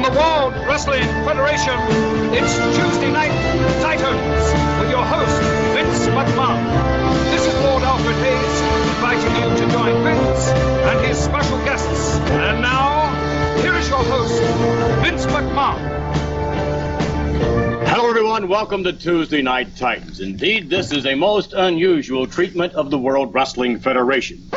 From the World Wrestling Federation, it's Tuesday Night Titans with your host, Vince McMahon. This is Lord Alfred Hayes inviting you to join Vince and his special guests. And now, here is your host, Vince McMahon. Hello, everyone. Welcome to Tuesday Night Titans. Indeed, this is a most unusual treatment of the World Wrestling Federation.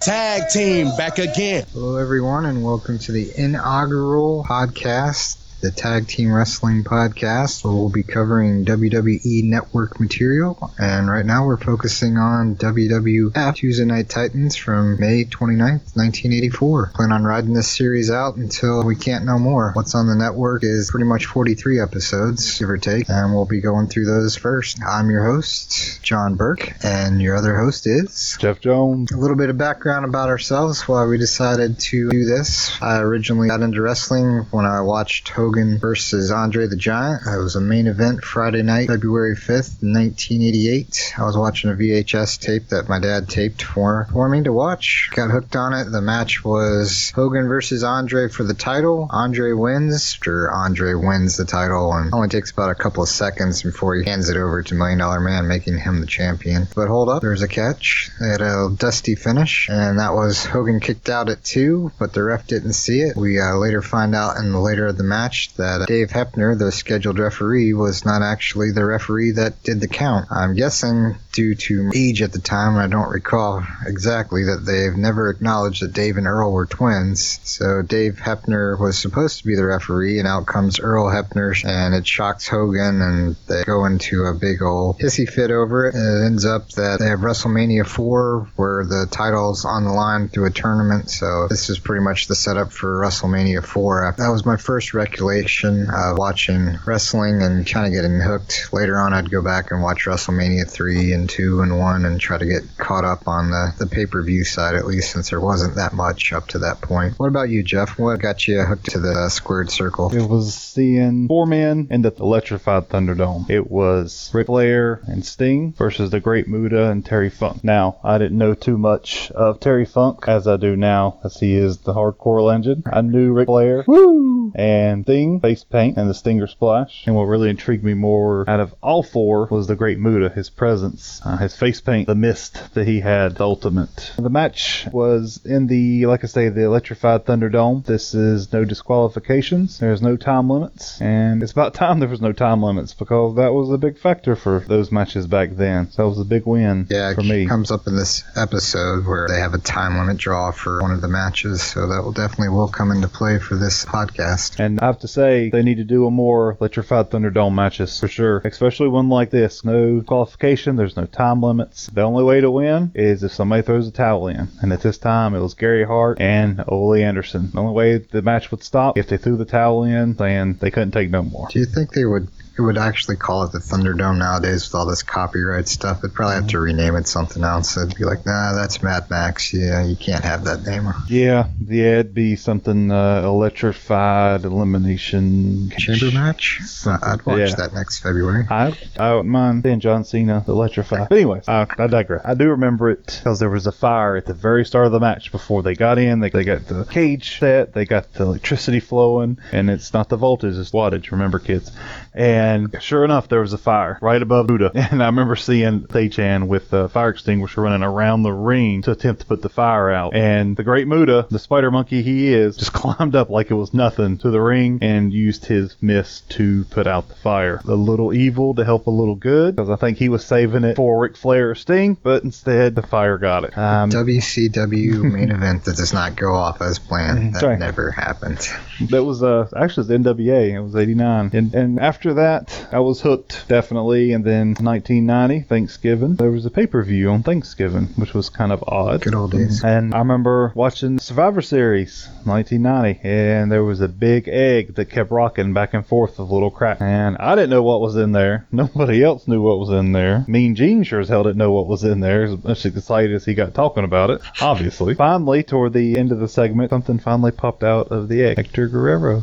Tag team back again. Hello, everyone, and welcome to the inaugural podcast, the Tag Team Wrestling Podcast, where we'll be covering WWE Network material. And right now we're focusing on WWF Tuesday Night Titans from May 29th, 1984. Plan on riding this series out until we can't know more. What's on the network is pretty much 43 episodes, give or take, and we'll be going through those first. I'm your host, John Burke, and your other host is... Jeff Jones. A little bit of background about ourselves, why we decided to do this. I originally got into wrestling when I watched Hogan versus Andre the Giant. It was a main event Friday night, February 5th, 1988. I was watching a VHS tape that my dad taped for me to watch. Got hooked on it. The match was Hogan versus Andre for the title. Andre wins the title and only takes about a couple of seconds before he hands it over to Million Dollar Man, making him the champion. But hold up, there's a catch. They had a dusty finish, and that was Hogan kicked out at 2, but the ref didn't see it. We later find out in the later of the match that Dave Hebner, the scheduled referee, was not actually the referee that did the count. I'm guessing, due to age at the time, and I don't recall exactly, that they've never acknowledged that Dave and Earl were twins. So Dave Hebner was supposed to be the referee, and out comes Earl Hebner, and it shocks Hogan, and they go into a big old hissy fit over it. And it ends up that they have WrestleMania 4, where the title's on the line through a tournament. So this is pretty much the setup for WrestleMania 4. That was my first record of watching wrestling and kind of getting hooked. Later on, I'd go back and watch WrestleMania 3 and 2 and 1 and try to get caught up on the pay-per-view side, at least, since there wasn't that much up to that point. What about you, Jeff? What got you hooked to the squared circle? It was seeing four men in the electrified Thunderdome. It was Ric Flair and Sting versus the Great Muta and Terry Funk. Now, I didn't know too much of Terry Funk as I do now, as he is the hardcore legend. I knew Ric Flair. Woo! And Sting, face paint, and the Stinger Splash. And what really intrigued me more out of all four was the Great Muta, his presence, his face paint, the mist that he had, the ultimate. The match was in the, like I say, the electrified Thunderdome. This is no disqualifications. There's no time limits. And it's about time there was no time limits, because that was a big factor for those matches back then. So it was a big win for me. Yeah, it comes up in this episode where they have a time limit draw for one of the matches. So that will definitely come into play for this podcast. And I've to say they need to do a more electrified Thunderdome matches for sure, especially one like this. No qualification, there's no time limits. The only way to win is if somebody throws a towel in, and at this time it was Gary Hart and Ole Anderson. The only way the match would stop if they threw the towel in, saying they couldn't take no more. Do you think they would? It would actually call it the Thunderdome nowadays with all this copyright stuff. It'd probably have to rename it something else. It'd be like, nah, that's Mad Max. Yeah, you can't have that name. Yeah, it'd be something electrified elimination chamber match. I'd watch that next February. I don't mind seeing John Cena electrified. But anyways, I digress. I do remember it because there was a fire at the very start of the match before they got in. They got the cage set. They got the electricity flowing, and it's not the voltage, it's wattage. Remember, kids. And sure enough, there was a fire right above Buddha. And I remember seeing Tay-Chan with the fire extinguisher running around the ring to attempt to put the fire out. And the Great Muta, the spider monkey he is, just climbed up like it was nothing to the ring and used his mist to put out the fire. A little evil to help a little good, because I think he was saving it for Ric Flair or Sting, but instead the fire got it. WCW main event that does not go off as planned. That never happened. That was actually the NWA. It was 89. And after that, I was hooked, definitely. And then 1990, Thanksgiving, there was a pay-per-view on Thanksgiving, which was kind of odd. Good old days. And I remember watching Survivor Series 1990, and there was a big egg that kept rocking back and forth with little cracks. And I didn't know what was in there. Nobody else knew what was in there. Mean Gene sure as hell didn't know what was in there, as much excited as he got talking about it, obviously. Finally, toward the end of the segment, something finally popped out of the egg. Hector Guerrero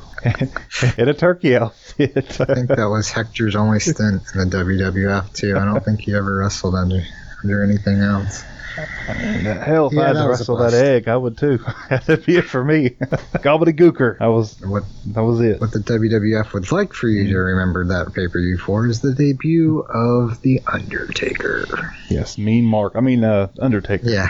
in a turkey outfit. I think that was Hector's only stint in the WWF, too. I don't think he ever wrestled under anything else. Hell, if I had to wrestle that egg, I would too. That'd be it for me. Gobbledygooker. That was it. What the WWF would like for you to remember that pay-per-view for is the debut of The Undertaker. Yes, Undertaker. Yeah.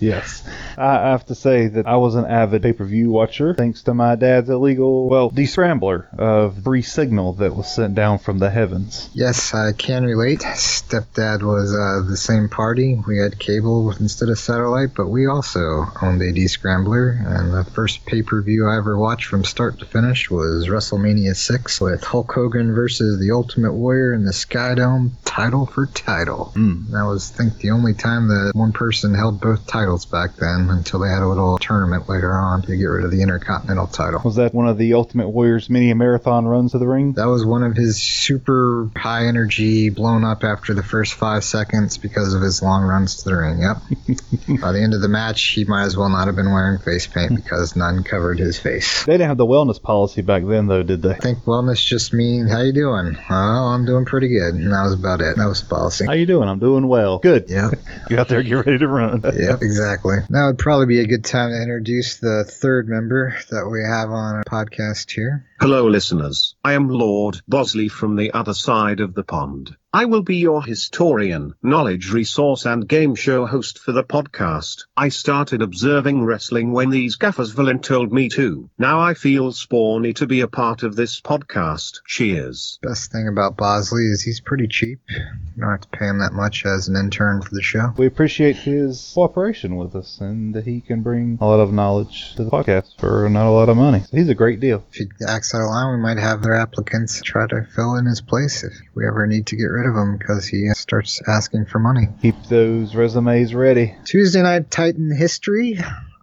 Yes. I have to say that I was an avid pay-per-view watcher thanks to my dad's de-scrambler of free signal that was sent down from the heavens. Yes, I can relate. Stepdad was the same party. We had cable instead of satellite, but we also owned a de-scrambler. And the first pay-per-view I ever watched from start to finish was WrestleMania 6 with Hulk Hogan versus The Ultimate Warrior in the Skydome, title for title. That was, I think, the only time that one person held both titles back then, until they had a little tournament later on to get rid of the Intercontinental title. Was that one of the Ultimate Warrior's mini marathon runs to the ring? That was one of his super high energy, blown up after the first 5 seconds because of his long runs to the ring. Yep. By the end of the match, he might as well not have been wearing face paint because none covered his face. They didn't have the wellness policy back then, though, did they? I think wellness just means, how you doing? Oh, I'm doing pretty good. And that was about it. That was the policy. How you doing? I'm doing well. Good. Yeah. Get out there, get ready to run. Yep, exactly. Now would probably be a good time to introduce the third member that we have on our podcast here. Hello, listeners. I am Lord Bosley from the other side of the pond. I will be your historian, knowledge resource, and game show host for the podcast. I started observing wrestling when these gaffers villain told me to. Now I feel spawny to be a part of this podcast. Cheers. Best thing about Bosley is he's pretty cheap. You don't have to pay him that much as an intern for the show. We appreciate his cooperation with us and that he can bring a lot of knowledge to the podcast for not a lot of money. So he's a great deal. If he acts out of line, we might have their applicants try to fill in his place if we ever need to get rid of him because he starts asking for money. Keep those resumes ready. Tuesday Night Titan history.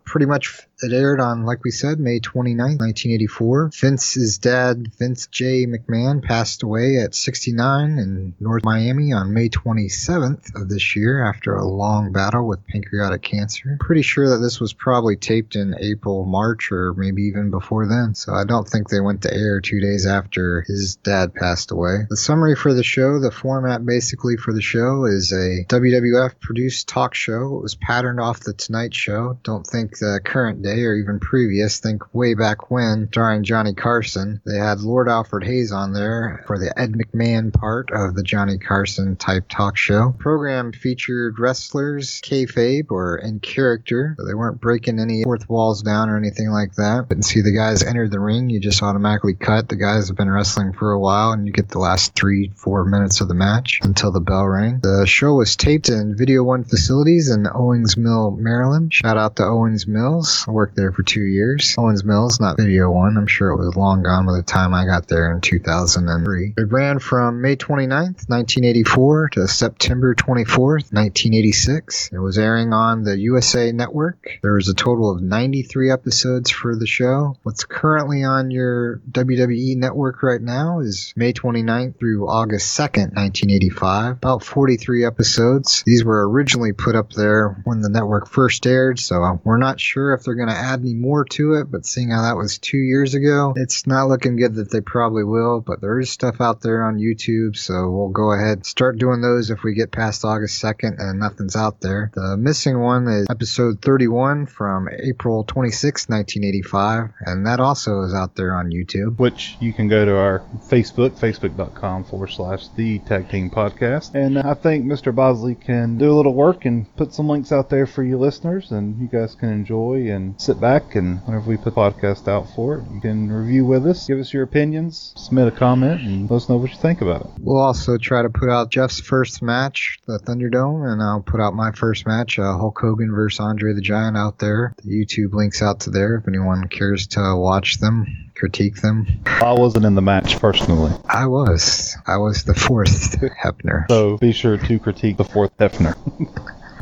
Pretty much it aired on, like we said, May 29, 1984. Vince's dad, Vince J. McMahon, passed away at 69 in North Miami on May 27th of this year after a long battle with pancreatic cancer. Pretty sure that this was probably taped in April, March, or maybe even before then. So I don't think they went to air 2 days after his dad passed away. The summary for the show, the format basically for the show, is a WWF-produced talk show. It was patterned off The Tonight Show. Don't think the current day or even previous, think way back when, starring Johnny Carson. They had Lord Alfred Hayes on there for the Ed McMahon part of the Johnny Carson type talk show. The program featured wrestlers, kayfabe or in character. So they weren't breaking any fourth walls down or anything like that. Didn't see the guys enter the ring. You just automatically cut. The guys have been wrestling for a while and you get the last 3-4 minutes of the match until the bell rang. The show was taped in Video One facilities in Owings Mills, Maryland. Shout out to Owings Mills. I worked there for 2 years. Owings Mills, not Video One. I'm sure it was long gone by the time I got there in 2003. It ran from May 29th, 1984 to September 24th, 1986. It was airing on the USA Network. There was a total of 93 episodes for the show. What's currently on your WWE Network right now is May 29th through August 2nd, 1985. About 43 episodes. These were originally put up there when the network first aired, so we're not sure if they're going to add any more to it, but seeing how that was 2 years ago, it's not looking good that they probably will, but there is stuff out there on YouTube, so we'll go ahead and start doing those if we get past August 2nd and nothing's out there. The missing one is episode 31 from April 26, 1985, and that also is out there on YouTube. Which you can go to our Facebook, facebook.com/the Tag Team Podcast, and I think Mr. Bosley can do a little work and put some links out there for you listeners, and you guys can enjoy and sit back, and whenever we put the podcast out for it, you can review with us, give us your opinions, submit a comment, and let us know what you think about it. We'll also try to put out Jeff's first match, the Thunderdome, and I'll put out my first match, Hulk Hogan versus Andre the Giant, out there. The YouTube link's out to there if anyone cares to watch them. Critique them. I wasn't in the match personally. I was the fourth Hebner. So be sure to critique the fourth Hebner.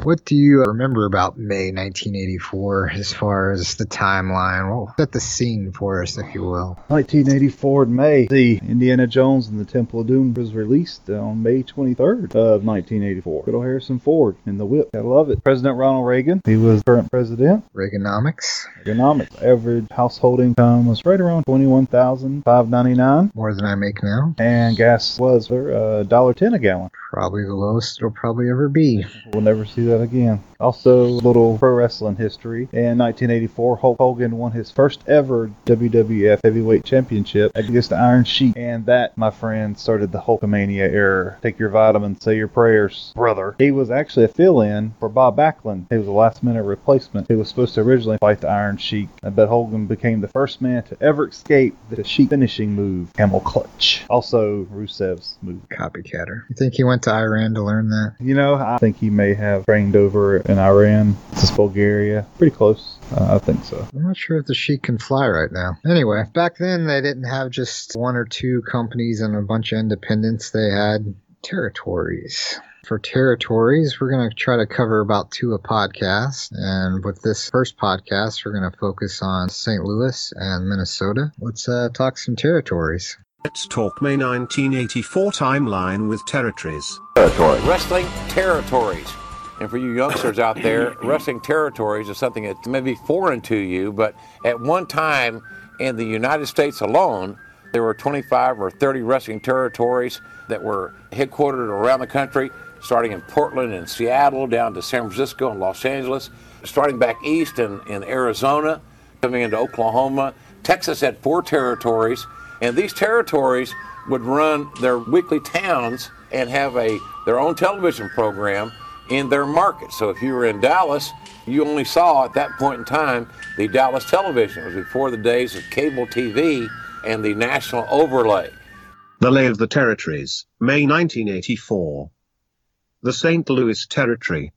What do you remember about May 1984 as far as the timeline? Well, set the scene for us, if you will. 1984 in May, the Indiana Jones and the Temple of Doom was released on May 23rd of 1984. Good old Harrison Ford in the whip. I love it. President Ronald Reagan, he was current president. Reaganomics. Average household income was right around $21,599. More than I make now. And gas was $1.10 a gallon. Probably the lowest it'll probably ever be. We'll never see that that again. Also, a little pro wrestling history. In 1984, Hulk Hogan won his first ever WWF Heavyweight Championship against the Iron Sheik. And that, my friend, started the Hulkamania era. Take your vitamins, say your prayers, brother. He was actually a fill-in for Bob Backlund. He was a last-minute replacement. He was supposed to originally fight the Iron Sheik, but Hogan became the first man to ever escape the Sheik finishing move, camel clutch. Also, Rusev's move. Copycatter. You think he went to Iran to learn that? You know, I think he may have trained over in Iran. This is Bulgaria. Pretty close. I think so. I'm not sure if the Sheik can fly right now. Anyway, back then they didn't have just one or two companies and a bunch of independents. They had territories. For territories, we're going to try to cover about two a podcast. And with this first podcast, we're going to focus on St. Louis and Minnesota. Let's talk some territories. Let's talk May 1984 timeline with territories. Territory. Wrestling territories. And for you youngsters out there, wrestling territories is something that may be foreign to you, but at one time in the United States alone, there were 25 or 30 wrestling territories that were headquartered around the country, starting in Portland and Seattle, down to San Francisco and Los Angeles, starting back east in Arizona, coming into Oklahoma. Texas had 4 territories, and these territories would run their weekly towns and have their own television program in their market. So if you were in Dallas, you only saw at that point in time the Dallas television. It was before the days of cable TV and the national overlay. The lay of the territories, May 1984. The St. Louis Territory.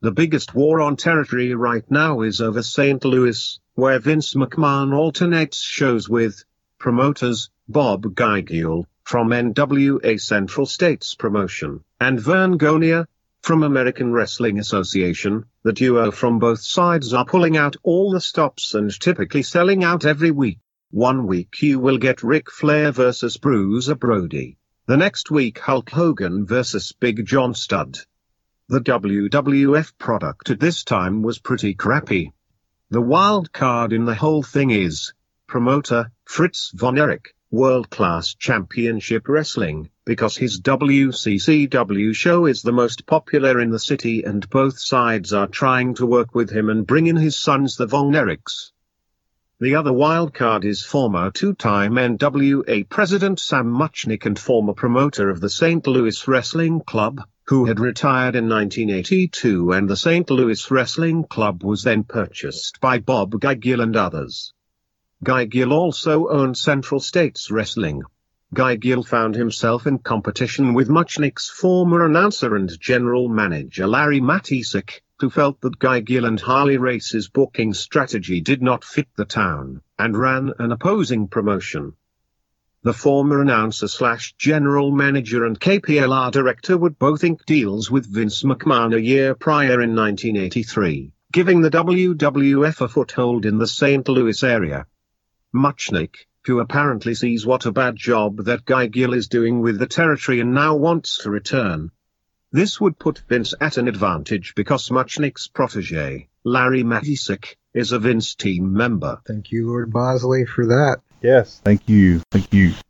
The biggest war on territory right now is over St. Louis, where Vince McMahon alternates shows with promoters Bob Geigel from NWA Central States Promotion and Vern Gagne from American Wrestling Association. The duo from both sides are pulling out all the stops and typically selling out every week. One week you will get Ric Flair versus Bruiser Brody. The next week Hulk Hogan versus Big John Studd. The WWF product at this time was pretty crappy. The wild card in the whole thing is promoter Fritz von Erich, world-class championship wrestling, because his WCCW show is the most popular in the city and both sides are trying to work with him and bring in his sons the Von Erichs. The other wildcard is former 2-time NWA president Sam Muchnick and former promoter of the St. Louis Wrestling Club, who had retired in 1982, and the St. Louis Wrestling Club was then purchased by Bob Geigel and others. Geigel also owned Central States Wrestling. Geigel found himself in competition with Muchnick's former announcer and general manager Larry Matisik, who felt that Geigel and Harley Race's booking strategy did not fit the town, and ran an opposing promotion. The former announcer/general manager and KPLR director would both ink deals with Vince McMahon a year prior in 1983, giving the WWF a foothold in the St. Louis area. Muchnick, who apparently sees what a bad job that Geigel is doing with the territory and now wants to return. This would put Vince at an advantage because Muchnick's protege, Larry Matisik, is a Vince team member. Thank you, Lord Bosley, for that. Yes, thank you.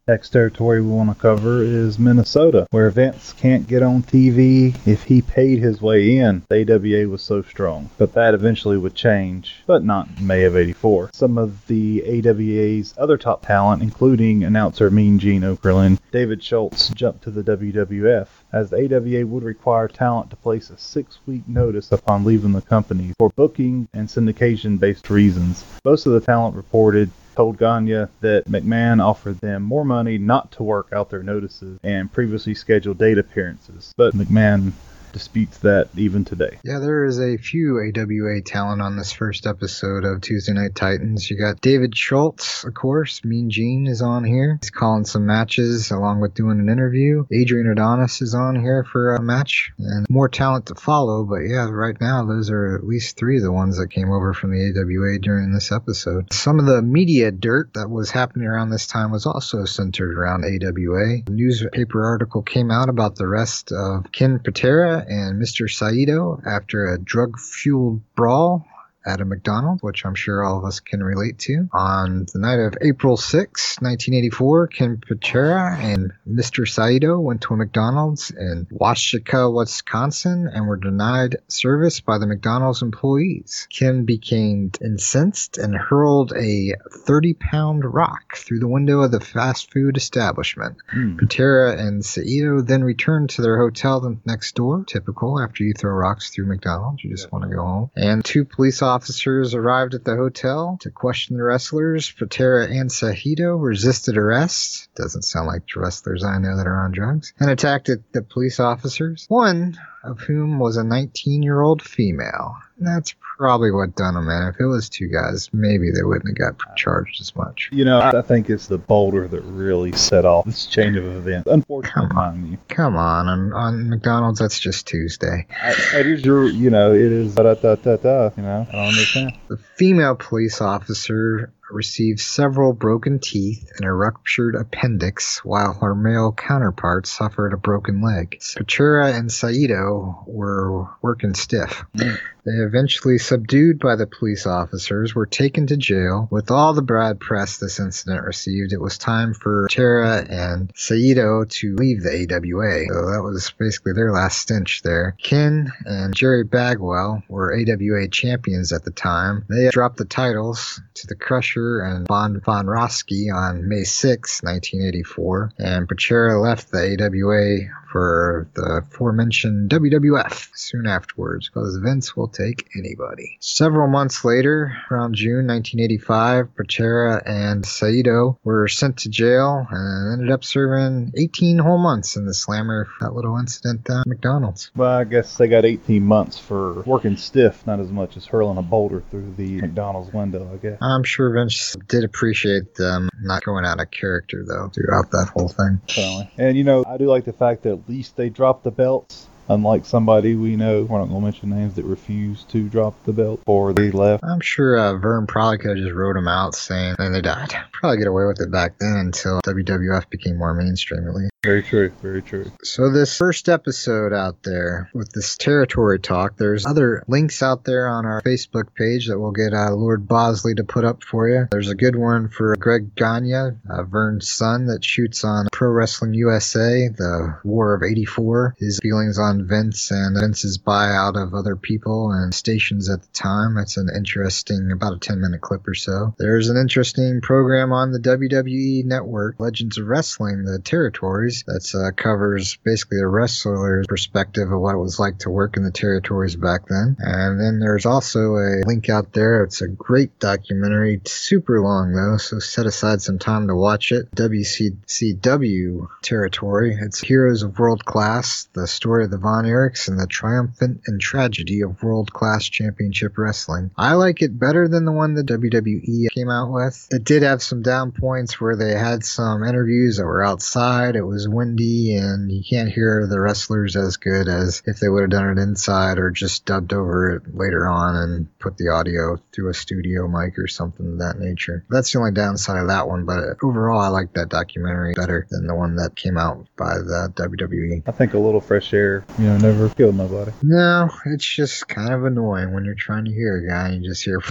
Next territory we want to cover is Minnesota, where Vince can't get on TV if he paid his way in. The AWA was so strong, but that eventually would change, but not May of 84. Some of the AWA's other top talent, including announcer Mean Gene Okerlund, David Schultz, jumped to the WWF, as the AWA would require talent to place a 6-week notice upon leaving the company for booking and syndication-based reasons. Most of the talent reported told Gagne that McMahon offered them more money not to work out their notices and previously scheduled date appearances, but McMahon disputes that even today. Yeah, there is a few AWA talent on this first episode of Tuesday Night Titans. You got David Schultz, of course. Mean Gene is on here. He's calling some matches along with doing an interview. Adrian Adonis is on here for a match. And more talent to follow, but yeah, right now those are at least 3 of the ones that came over from the AWA during this episode. Some of the media dirt that was happening around this time was also centered around AWA. A newspaper article came out about the arrest of Ken Patera and Mr. Saito after a drug-fueled brawl at a McDonald's, which I'm sure all of us can relate to. On the night of April 6, 1984, Ken Patera and Mr. Saito went to a McDonald's in Washakie, Wisconsin, and were denied service by the McDonald's employees. Ken became incensed and hurled a 30-pound rock through the window of the fast food establishment. Patera and Saito then returned to their hotel the next door. Typical, after you throw rocks through McDonald's, you just want to go home. And two police officers arrived at the hotel to question the wrestlers. Patera and Saito resisted arrest. Doesn't sound like the wrestlers I know that are on drugs. And attacked the police officers, one of whom was a 19-year-old female. That's probably what done them, man. If it was two guys, maybe they wouldn't have got charged as much. You know, I think it's the boulder that really set off this chain of events. Unfortunately, come on. On McDonald's, that's just Tuesday. It is your, you know, it is da-da-da-da-da, you know, I don't understand. The female police officer received several broken teeth and a ruptured appendix, while her male counterpart suffered a broken leg. Patera and Saito were working stiff. They eventually subdued by the police officers, were taken to jail. With all the bad press this incident received, it was time for Patera and Saito to leave the AWA. So that was basically their last stench there. Ken and Jerry Bagwell were AWA champions at the time. They dropped the titles to the Crusher and Von Roski on May 6, 1984, and Patera left the AWA for the aforementioned WWF soon afterwards, because Vince will take anybody. Several months later, around June 1985, Patera and Saito were sent to jail and ended up serving 18 whole months in the slammer for that little incident down at McDonald's. Well, I guess they got 18 months for working stiff, not as much as hurling a boulder through the McDonald's window, I guess. I'm sure Vince did appreciate them not going out of character, though, throughout that whole thing. Certainly. And, you know, I do like the fact that at least they dropped the belts, unlike somebody we know, we're not going to mention names, that refused to drop the belt or they left. I'm sure Vern probably could have just wrote them out saying, and they died. Probably get away with it back then until WWF became more mainstream, at least. Very true, very true. So this first episode out there with this territory talk, there's other links out there on our Facebook page that we'll get Lord Bosley to put up for you. There's a good one for Greg Gagne, Vern's son, that shoots on Pro Wrestling USA, the War of 84, his feelings on Vince and Vince's buyout of other people and stations at the time. That's an interesting, about a 10-minute clip or so. There's an interesting program on the WWE Network, Legends of Wrestling, the territory. That covers basically a wrestler's perspective of what it was like to work in the territories back then. And then there's also a link out there. It's a great documentary. It's super long, though, so set aside some time to watch it. WCW Territory. It's Heroes of World Class, the story of the Von Erichs and the triumphant and tragedy of World Class Championship Wrestling. I like it better than the one that WWE came out with. It did have some down points where they had some interviews that were outside. It was windy, and you can't hear the wrestlers as good as if they would have done it inside or just dubbed over it later on and put the audio through a studio mic or something of that nature. That's the only downside of that one, but overall, I like that documentary better than the one that came out by the WWE. I think a little fresh air, you know, never killed nobody. No, it's just kind of annoying when you're trying to hear a guy and you just hear...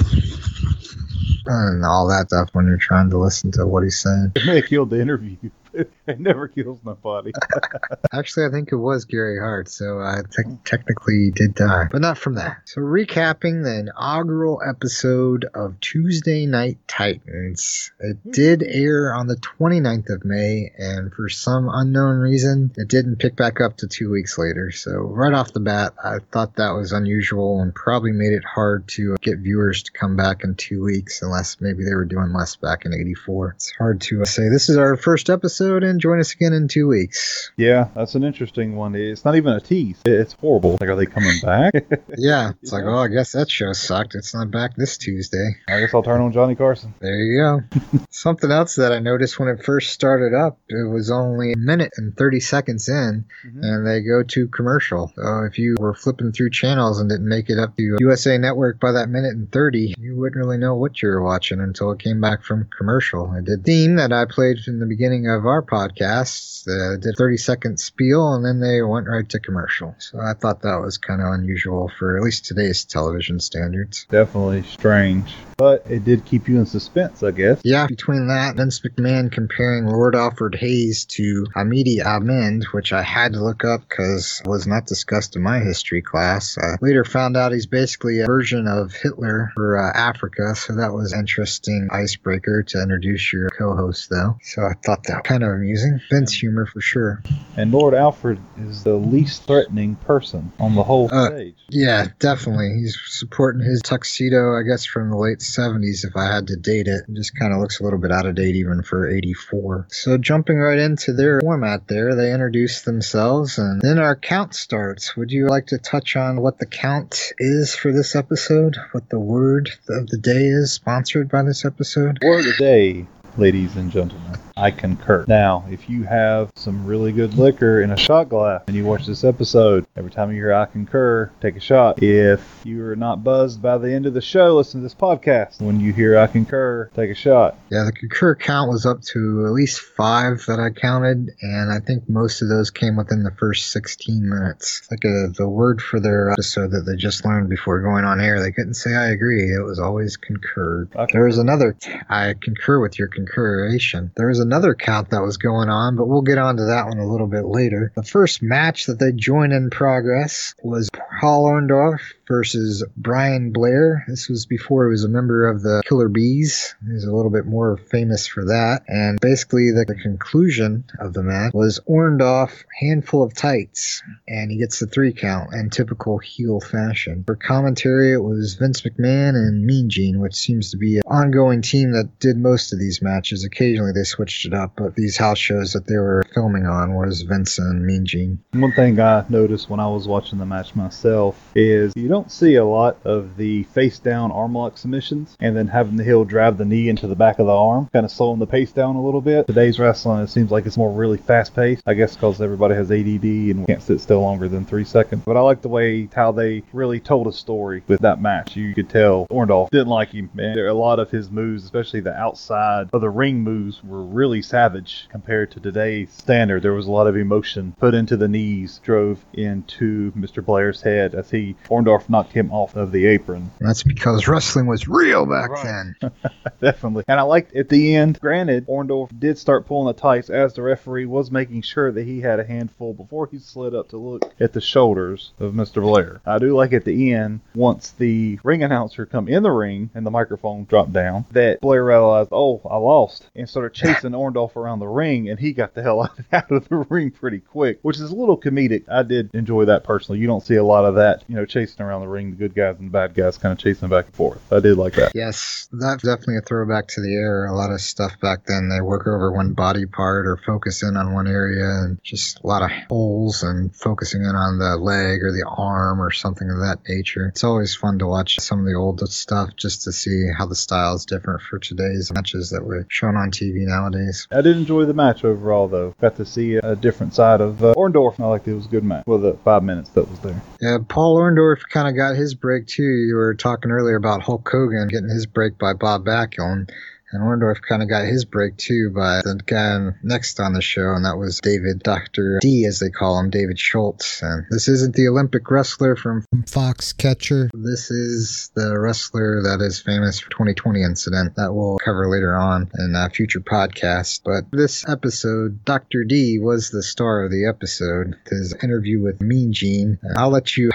and all that stuff when you're trying to listen to what he's saying. It may have killed the interview. It never kills nobody. Actually, I think it was Gary Hart, so I technically he did die, but not from that. So recapping the inaugural episode of Tuesday Night Titans, it did air on the 29th of May, and for some unknown reason, it didn't pick back up to 2 weeks later. So right off the bat, I thought that was unusual and probably made it hard to get viewers to come back in 2 weeks, unless maybe they were doing less back in 84. It's hard to say. This is our first episode, and join us again in 2 weeks. Yeah, that's an interesting one. It's not even a tease. It's horrible. Like, are they coming back? Yeah, it's like, oh, I guess that show sucked. It's not back this Tuesday. I guess I'll turn on Johnny Carson. There you go. Something else that I noticed when it first started up, it was only a minute and 30 seconds in, and they go to commercial. So if you were flipping through channels and didn't make it up to USA Network by that minute and 30, you wouldn't really know what you were watching until it came back from commercial. I did theme that I played from the beginning of our our podcasts, did a 30-second spiel, and then they went right to commercial. So I thought that was kind of unusual for at least today's television standards. Definitely strange. But it did keep you in suspense, I guess. Yeah, between that, Vince McMahon comparing Lord Alfred Hayes to Hamidi Ahmed, which I had to look up because it was not discussed in my history class. I later found out he's basically a version of Hitler for Africa, so that was an interesting icebreaker to introduce your co-host, though. So I thought that was kind of amusing. Vince humor for sure. And Lord Alfred is the least threatening person on the whole stage. Yeah, definitely. He's supporting his tuxedo, I guess, from the late 70s, if I had to date it. It just kind of looks a little bit out of date even for 84. So jumping right into their format there, they introduce themselves and then our count starts. Would you like to touch on what the count is for this episode? What the word of the day is sponsored by this episode? Word of the day, ladies and gentlemen, I concur. Now, if you have some really good liquor in a shot glass and you watch this episode, every time you hear I concur, take a shot. If you are not buzzed by the end of the show, listen to this podcast. When you hear I concur, take a shot. Yeah, the concur count was up to at least 5 that I counted, and I think most of those came within the first 16 minutes. It's like the word for their episode that they just learned before going on air. They couldn't say I agree. It was always concurred. Okay. There was another, I concur with your concurration. There was another count that was going on, but we'll get on to that one a little bit later. The first match that they joined in progress was Paul Orndorff versus Brian Blair. This was before he was a member of the Killer Bees. He was a little bit more famous for that. And basically the conclusion of the match was Orndorff, handful of tights, and he gets the 3 count in typical heel fashion. For commentary, it was Vince McMahon and Mean Gene, which seems to be an ongoing team that did most of these matches. Occasionally they switched it up, but these house shows that they were filming on was Vince and Mean Gene. One thing I noticed when I was watching the match myself is you don't see a lot of the face down arm lock submissions and then having the heel drive the knee into the back of the arm, kind of slowing the pace down a little bit. Today's wrestling, it seems like it's more really fast paced, I guess because everybody has ADD and can't sit still longer than 3 seconds. But I like the way how they really told a story with that match. You could tell Orndorff didn't like him, man. There, a lot of his moves, especially the outside of the ring moves, were really savage compared to today's standard. There was a lot of emotion put into the knees, drove into Mr. Blair's head as he, Orndorff, knocked him off of the apron. That's because wrestling was real back then. Definitely. And I liked at the end, granted, Orndorff did start pulling the tights as the referee was making sure that he had a handful before he slid up to look at the shoulders of Mr. Blair. I do like at the end, once the ring announcer come in the ring and the microphone dropped down, that Blair realized, oh, I lost, and started chasing Orndorff around the ring, and he got the hell out of the ring pretty quick, which is a little comedic. I did enjoy that personally. You don't see a lot of that, chasing around the ring, the good guys and the bad guys kind of chasing back and forth. I did like that. Yes, that's definitely a throwback to the era. A lot of stuff back then, they work over one body part or focus in on one area, and just a lot of holes and focusing in on the leg or the arm or something of that nature. It's always fun to watch some of the old stuff just to see how the style is different for today's matches that were shown on TV nowadays. I did enjoy the match overall, though. Got to see a different side of Orndorff. I liked it. It was a good match. Well, the 5 minutes that was there. Yeah, Paul Orndorff kind of got his break, too. You were talking earlier about Hulk Hogan getting his break by Bob Backlund. And Orndorff kind of got his break, too, by the guy next on the show, and that was Dr. D, as they call him, David Schultz. And this isn't the Olympic wrestler from Foxcatcher. This is the wrestler that is famous for 2020 incident that we'll cover later on in a future podcast. But this episode, Dr. D was the star of the episode, his interview with Mean Gene. And I'll let you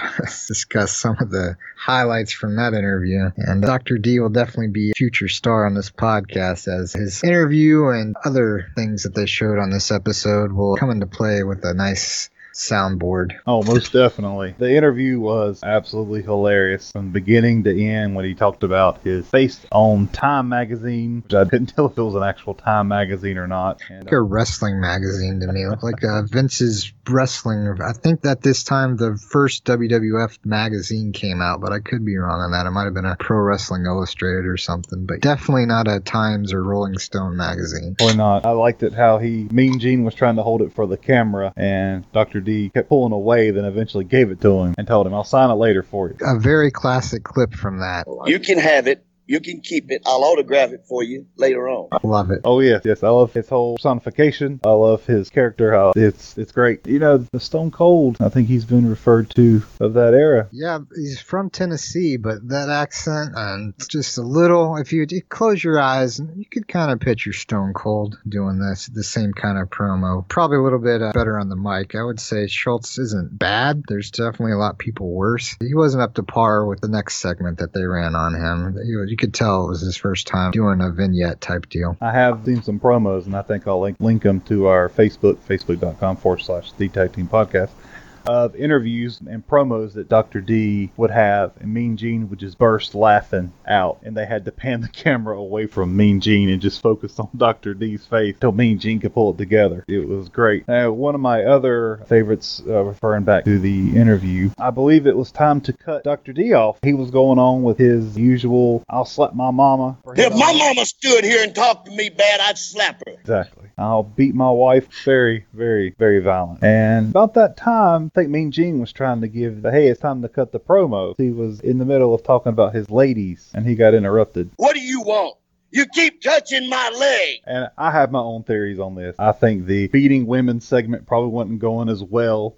discuss some of the highlights from that interview. And Dr. D will definitely be a future star on this podcast, as his interview and other things that they showed on this episode will come into play with a nice soundboard. Oh, most definitely. The interview was absolutely hilarious from beginning to end when he talked about his face on Time magazine, which I didn't tell if it was an actual Time magazine or not. And, like a wrestling magazine to me. It looked like Vince's wrestling. I think that this time the first WWF magazine came out, but I could be wrong on that. It might have been a Pro Wrestling Illustrated or something, but definitely not a Times or Rolling Stone magazine. Or not. I liked it how Mean Gene was trying to hold it for the camera, and Dr. D kept pulling away, then eventually gave it to him and told him, I'll sign it later for you. A very classic clip from that. You can have it. You can keep it. I'll autograph it for you later on. I love it. Oh, yes. Yes, I love his whole personification. I love his character. It's great. You know, the Stone Cold, I think he's been referred to of that era. Yeah, he's from Tennessee, but that accent and just a little, if you close your eyes, you could kind of picture Stone Cold doing this, the same kind of promo. Probably a little bit better on the mic. I would say Schultz isn't bad. There's definitely a lot of people worse. He wasn't up to par with the next segment that they ran on him. You could tell it was his first time doing a vignette type deal. I have seen some promos, and I think I'll link them to our Facebook, facebook.com/The Tag Team Podcast, of interviews and promos that Dr. D would have, and Mean Gene would just burst laughing out, and they had to pan the camera away from Mean Gene and just focus on Dr. D's face till Mean Gene could pull it together. It was great. Now, one of my other favorites, referring back to the interview, I believe it was time to cut Dr. D off. He was going on with his usual, I'll slap my mama. If my mama stood here and talked to me bad, I'd slap her. Exactly. I'll beat my wife. Very, very, very violent. And about that time, I think Mean Gene was trying to give the, hey, it's time to cut the promo. He was in the middle of talking about his ladies, and he got interrupted. What do you want? You keep touching my leg. And I have my own theories on this. I think the beating women segment probably wasn't going as well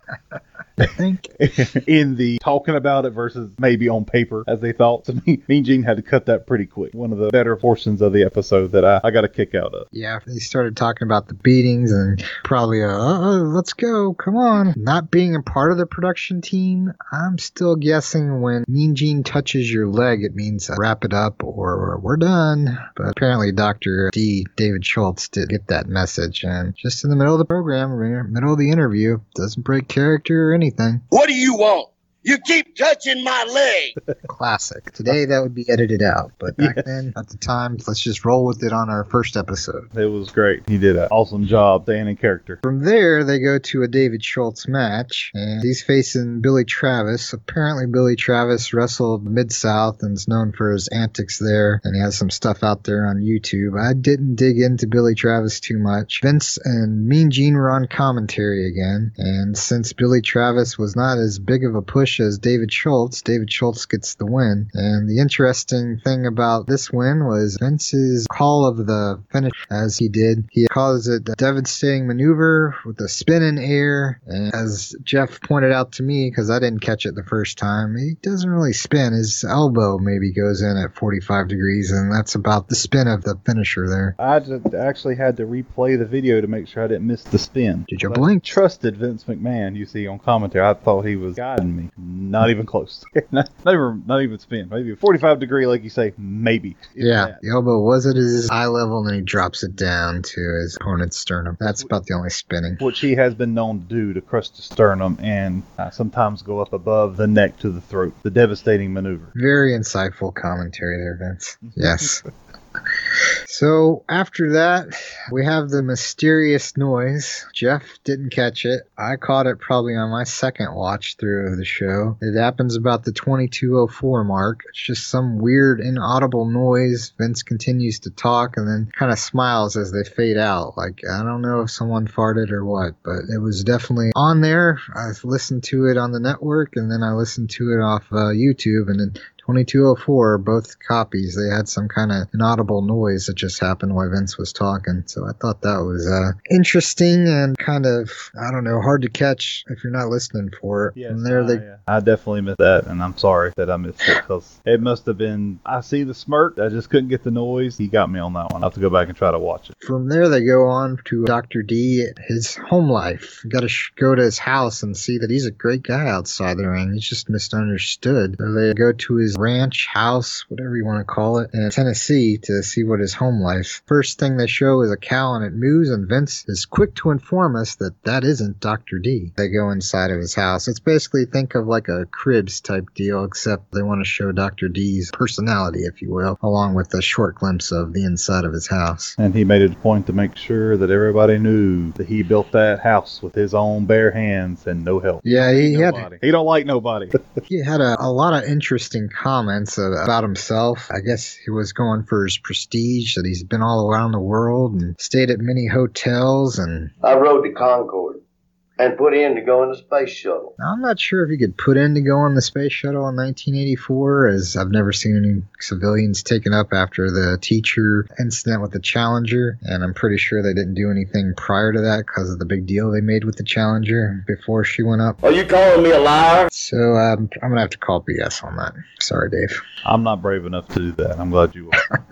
in the talking about it versus maybe on paper as they thought. So Mean Gene had to cut that pretty quick. One of the better portions of the episode that I got a kick out of. Yeah, they started talking about the beatings and probably, let's go, come on. Not being a part of the production team, I'm still guessing when Mean Gene touches your leg, it means wrap it up or we're done. But apparently Dr. D, David Schultz, did get that message. And just in the middle of the program, middle of the interview, doesn't break character or anything. What do you want? You keep touching my leg. Classic. Today, that would be edited out. But back then, at the time, let's just roll with it on our first episode. It was great. He did an awesome job staying in character. From there, they go to a David Schultz match, and he's facing Billy Travis. Apparently, Billy Travis wrestled Mid-South and is known for his antics there, and he has some stuff out there on YouTube. I didn't dig into Billy Travis too much. Vince and Mean Gene were on commentary again, and since Billy Travis was not as big of a push as David Schultz gets the win. And the interesting thing about this win was Vince's call of the finish as he did. He calls it a devastating maneuver with a spin in air. And as Jeff pointed out to me, because I didn't catch it the first time, he doesn't really spin. His elbow maybe goes in at 45 degrees, and that's about the spin of the finisher there. I just actually had to replay the video to make sure I didn't miss the spin. Did you blink? I trusted Vince McMahon, you see, on commentary. I thought he was guiding me. Not even close. not even spin. Maybe a 45 degree, like you say, maybe. Yeah, the elbow was at his eye level, and he drops it down to his opponent's sternum. That's about the only spinning. Which he has been known to do, to crush the sternum and sometimes go up above the neck to the throat. The devastating maneuver. Very insightful commentary there, Vince. Yes. So after that, we have the mysterious noise. Jeff didn't catch it. I caught it probably on my second watch through of the show. It happens about the 2204 mark. It's just some weird inaudible noise. Vince continues to talk and then kind of smiles as they fade out. Like, I don't know if someone farted or what, but it was definitely on there. I listened to it on the network, and then I listened to it off YouTube, and then 2204, both copies, they had some kind of inaudible noise that just happened while Vince was talking. So I thought that was interesting and kind of, I don't know, hard to catch if you're not listening for it. Yes, and there yeah. I definitely missed that, and I'm sorry that I missed it, because it must have been, I see the smirk, I just couldn't get the noise. He got me on that one. I'll have to go back and try to watch it. From there, they go on to Dr. D, his home life. You got to go to his house and see that he's a great guy outside the ring. He's just misunderstood. So they go to his ranch, house, whatever you want to call it, in Tennessee to see what his home life. First thing they show is a cow and it moves, and Vince is quick to inform us that that isn't Dr. D. They go inside of his house. It's basically, think of like a Cribs type deal, except they want to show Dr. D's personality, if you will, along with a short glimpse of the inside of his house. And he made it a point to make sure that everybody knew that he built that house with his own bare hands and no help. Yeah, he don't like nobody. He had a lot of interesting comments about himself. I guess he was going for his prestige, that he's been all around the world and stayed at many hotels. And I rode the Concorde. And put in to go in the space shuttle. I'm not sure if you could put in to go on the space shuttle in 1984, as I've never seen any civilians taken up after the teacher incident with the Challenger. And I'm pretty sure they didn't do anything prior to that because of the big deal they made with the Challenger before she went up. Are you calling me a liar? So I'm going to have to call BS on that. Sorry, Dave. I'm not brave enough to do that. I'm glad you are.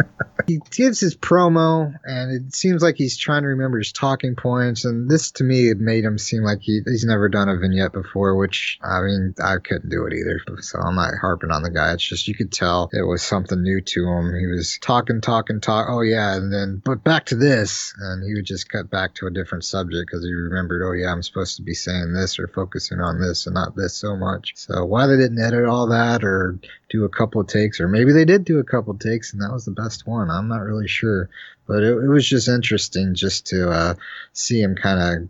He gives his promo, and it seems like he's trying to remember his talking points, and this, to me, it made him seem like he's never done a vignette before, which, I mean, I couldn't do it either, so I'm not harping on the guy. It's just, you could tell it was something new to him. He was talking, oh yeah, and then, but back to this, and he would just cut back to a different subject, because he remembered, oh yeah, I'm supposed to be saying this, or focusing on this, and not this so much. So why they didn't edit all that, or do a couple of takes, or maybe they did do a couple of takes, and that was the best one. I'm not really sure, but it was just interesting just to see him kind of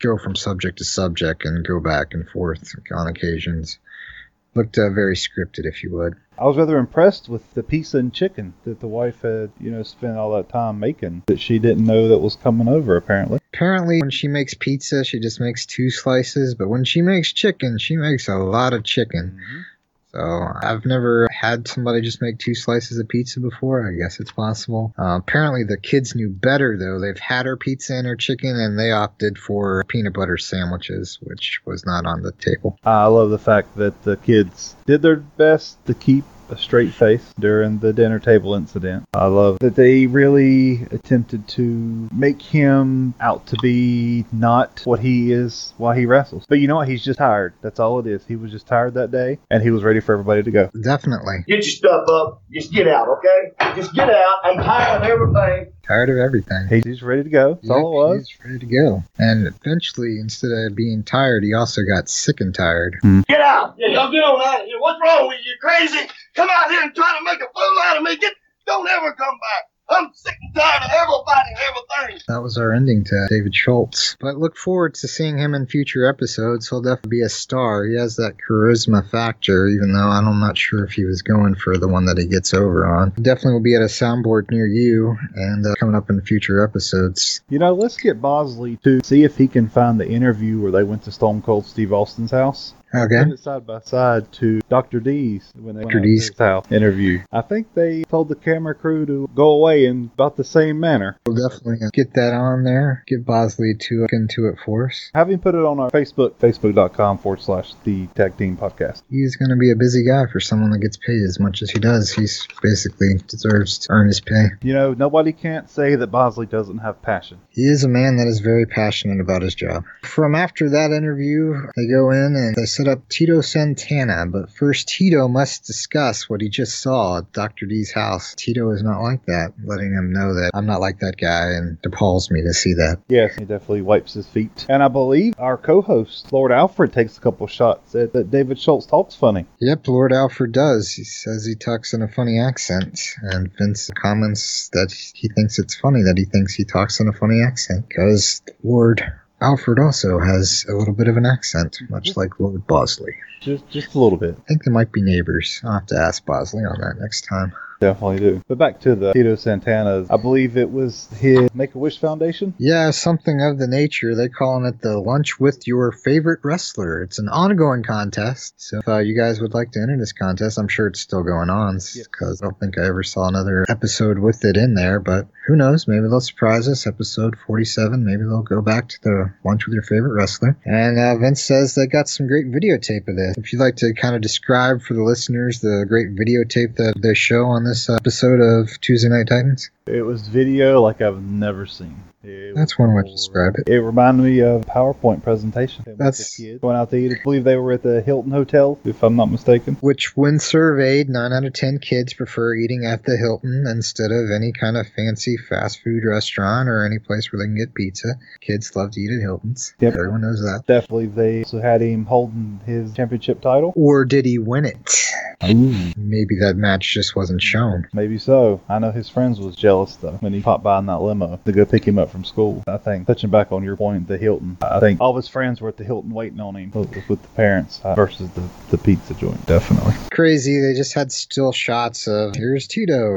go from subject to subject and go back and forth on occasions. Looked very scripted, if you would. I was rather impressed with the pizza and chicken that the wife had, spent all that time making that she didn't know that was coming over, apparently. Apparently, when she makes pizza, she just makes 2 slices, but when she makes chicken, she makes a lot of chicken. Mm-hmm. So I've never had somebody just make 2 slices of pizza before. I guess it's possible. Apparently the kids knew better, though. They've had her pizza and her chicken, and they opted for peanut butter sandwiches, which was not on the table. I love the fact that the kids did their best to keep a straight face during the dinner table incident. I love that they really attempted to make him out to be not what he is while he wrestles. But you know what? He's just tired. That's all it is. He was just tired that day, and he was ready for everybody to go. Definitely. Get your stuff up. Just get out, okay? Just get out. I'm tired of everything. Tired of everything. He's ready to go. That's all it was. He's ready to go. And eventually, instead of being tired, he also got sick and tired. Mm. Get out! Yeah, y'all get on out of here. What's wrong with you? You crazy? Come out here and try to make a fool out of me. Don't ever come back. I'm sick and tired of everybody and everything. That was our ending to David Schultz. But look forward to seeing him in future episodes. He'll definitely be a star. He has that charisma factor, even though I'm not sure if he was going for the one that he gets over on. Definitely will be at a soundboard near you and coming up in future episodes. Let's get Bosley to see if he can find the interview where they went to Stone Cold Steve Austin's house. Okay. Put it side by side to Dr. D's when they went to his house interview. I think they told the camera crew to go away in about the same manner. We'll definitely get that on there. Get Bosley to look into it for us. Have him put it on our Facebook, facebook.com/the Tag Team Podcast. He's going to be a busy guy for someone that gets paid as much as he does. He's basically deserves to earn his pay. Nobody can't say that Bosley doesn't have passion. He is a man that is very passionate about his job. From after that interview, they go in and they say up Tito Santana, but first Tito must discuss what he just saw at Dr. D's house. Tito is not like that, letting him know that I'm not like that guy and appalls me to see that. Yes, he definitely wipes his feet. And I believe our co-host, Lord Alfred, takes a couple shots at that David Schultz talks funny. Yep, Lord Alfred does. He says he talks in a funny accent, and Vince comments that he thinks it's funny that he thinks he talks in a funny accent, because Lord Alfred also has a little bit of an accent, much like Lord Bosley. Just a little bit. I think they might be neighbors. I'll have to ask Bosley on that next time. Definitely do. But back to the Tito Santana's, I believe it was his Make-A-Wish Foundation? Yeah, something of the nature. They're calling it the Lunch with Your Favorite Wrestler. It's an ongoing contest. So if you guys would like to enter this contest, I'm sure it's still going on because I don't think I ever saw another episode with it in there. But who knows? Maybe they'll surprise us. Episode 47. Maybe they'll go back to the Lunch with Your Favorite Wrestler. And Vince says they got some great videotape of this. If you'd like to kind of describe for the listeners the great videotape that they show on this episode of Tuesday Night Titans? It was video like I've never seen. That's one way to describe it. It reminded me of a PowerPoint presentation. That's the kids going out to eat. I believe they were at the Hilton Hotel, if I'm not mistaken. Which, when surveyed, 9 out of 10 kids prefer eating at the Hilton instead of any kind of fancy fast food restaurant or any place where they can get pizza. Kids love to eat at Hiltons. Yep. Everyone knows that. Definitely they also had him holding his championship title. Or did he win it? Ooh. Maybe that match just wasn't shown. around. Maybe so. I know his friends was jealous, though, when he popped by in that limo to go pick him up from school. I think, touching back on your point, the Hilton, I think all of his friends were at the Hilton waiting on him with the parents versus the pizza joint, definitely. Crazy. They just had still shots of, here's Tito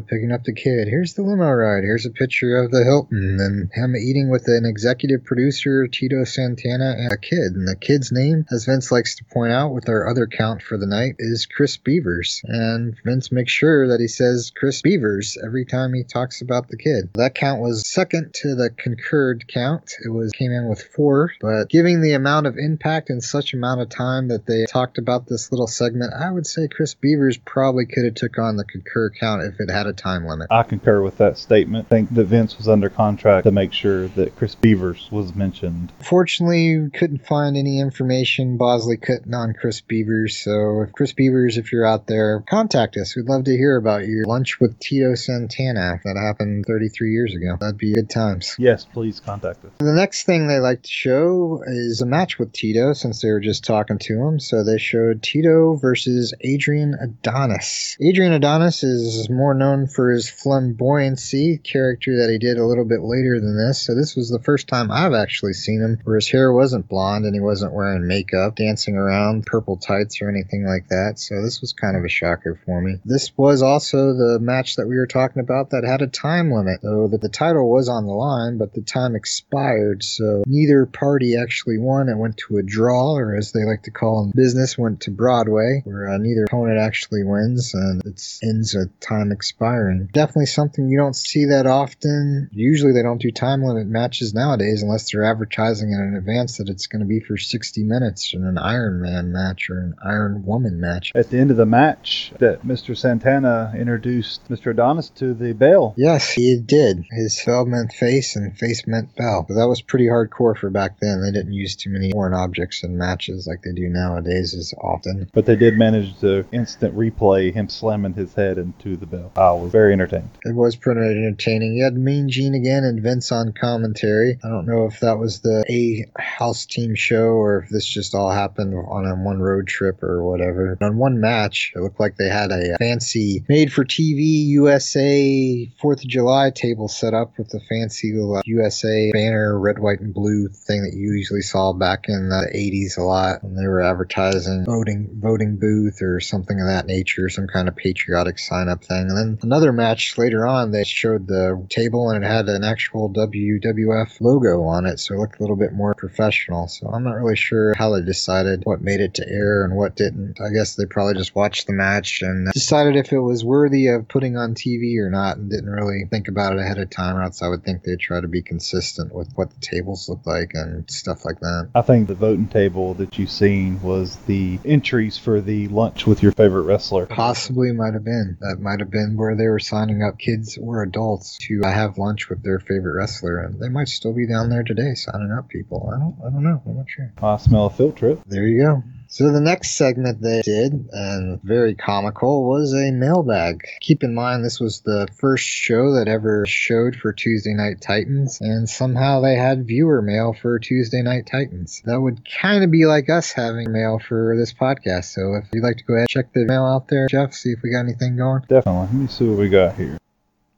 picking up the kid, here's the limo ride, here's a picture of the Hilton, and him eating with an executive producer, Tito Santana, and a kid. And the kid's name, as Vince likes to point out with our other count for the night, is Chris Beavers. And Vince makes sure that he says Chris Beavers every time he talks about the kid. That count was second to the concurred count. It came in with 4, but giving the amount of impact in such amount of time that they talked about this little segment, I would say Chris Beavers probably could have took on the concur count if it had a time limit. I concur with that statement. I think that Vince was under contract to make sure that Chris Beavers was mentioned. Fortunately, we couldn't find any information. Bosley couldn't on Chris Beavers, so if Chris Beavers, if you're out there, contact us. We'd love to hear about your lunch with Tito Santana. That happened 33 years ago. That'd be good times. Yes, please contact us. The next thing they like to show is a match with Tito, since they were just talking to him. So they showed Tito versus Adrian Adonis. Adrian Adonis is more known for his flamboyancy, character that he did a little bit later than this. So this was the first time I've actually seen him where his hair wasn't blonde and he wasn't wearing makeup, dancing around, purple tights or anything like that. So this was kind of a shocker for me. This was also the match that we were talking about that had a time limit, though that the title was on the line, but the time expired. So neither party actually won. It went to a draw, or as they like to call in business, went to Broadway, where neither opponent actually wins, and it ends with time expiring. Definitely something you don't see that often. Usually they don't do time limit matches nowadays unless they're advertising in advance that it's going to be for 60 minutes in an Iron Man match or an Iron Woman match. At the end of the match, that Mr. Santana introduced Mr. Adonis to the bell. Yes, he did. His bell meant face, and face meant bell. But that was pretty hardcore for back then. They didn't use too many foreign objects in matches like they do nowadays as often. But they did manage to instant replay him slamming his head into the bell. I was very entertained. It was pretty entertaining. You had Mean Gene again and Vince on commentary. I don't know if that was the A house team show or if this just all happened on a one road trip or whatever. On one match, it looked like they had a fancy made-for-TV USA 4th of July table set up with the fancy USA banner, red, white, and blue thing that you usually saw back in the 80s a lot when they were advertising voting booth or something of that nature, some kind of patriotic sign-up thing. And then another match later on, they showed the table and it had an actual WWF logo on it, so it looked a little bit more professional. So I'm not really sure how they decided what made it to air and what didn't. I guess they probably just watched the match and decided if it was worthy of putting on TV or not, and didn't really think about it ahead of time, or else I would think they'd try to be consistent with what the tables look like and stuff like that. I think the voting table that you've seen was the entries for the lunch with your favorite wrestler. Possibly might have been. That might have been where they were signing up kids or adults to have lunch with their favorite wrestler, and they might still be down there today signing up people. I don't know. I'm not sure. I smell a field trip. There you go. So the next segment they did, and very comical, was a mailbag. Keep in mind, this was the first show that ever showed for Tuesday Night Titans, and somehow they had viewer mail for Tuesday Night Titans. That would kind of be like us having mail for this podcast, so if you'd like to go ahead and check the mail out there, Jeff, see if we got anything going. Definitely. Let me see what we got here.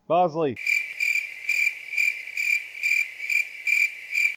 Bosley.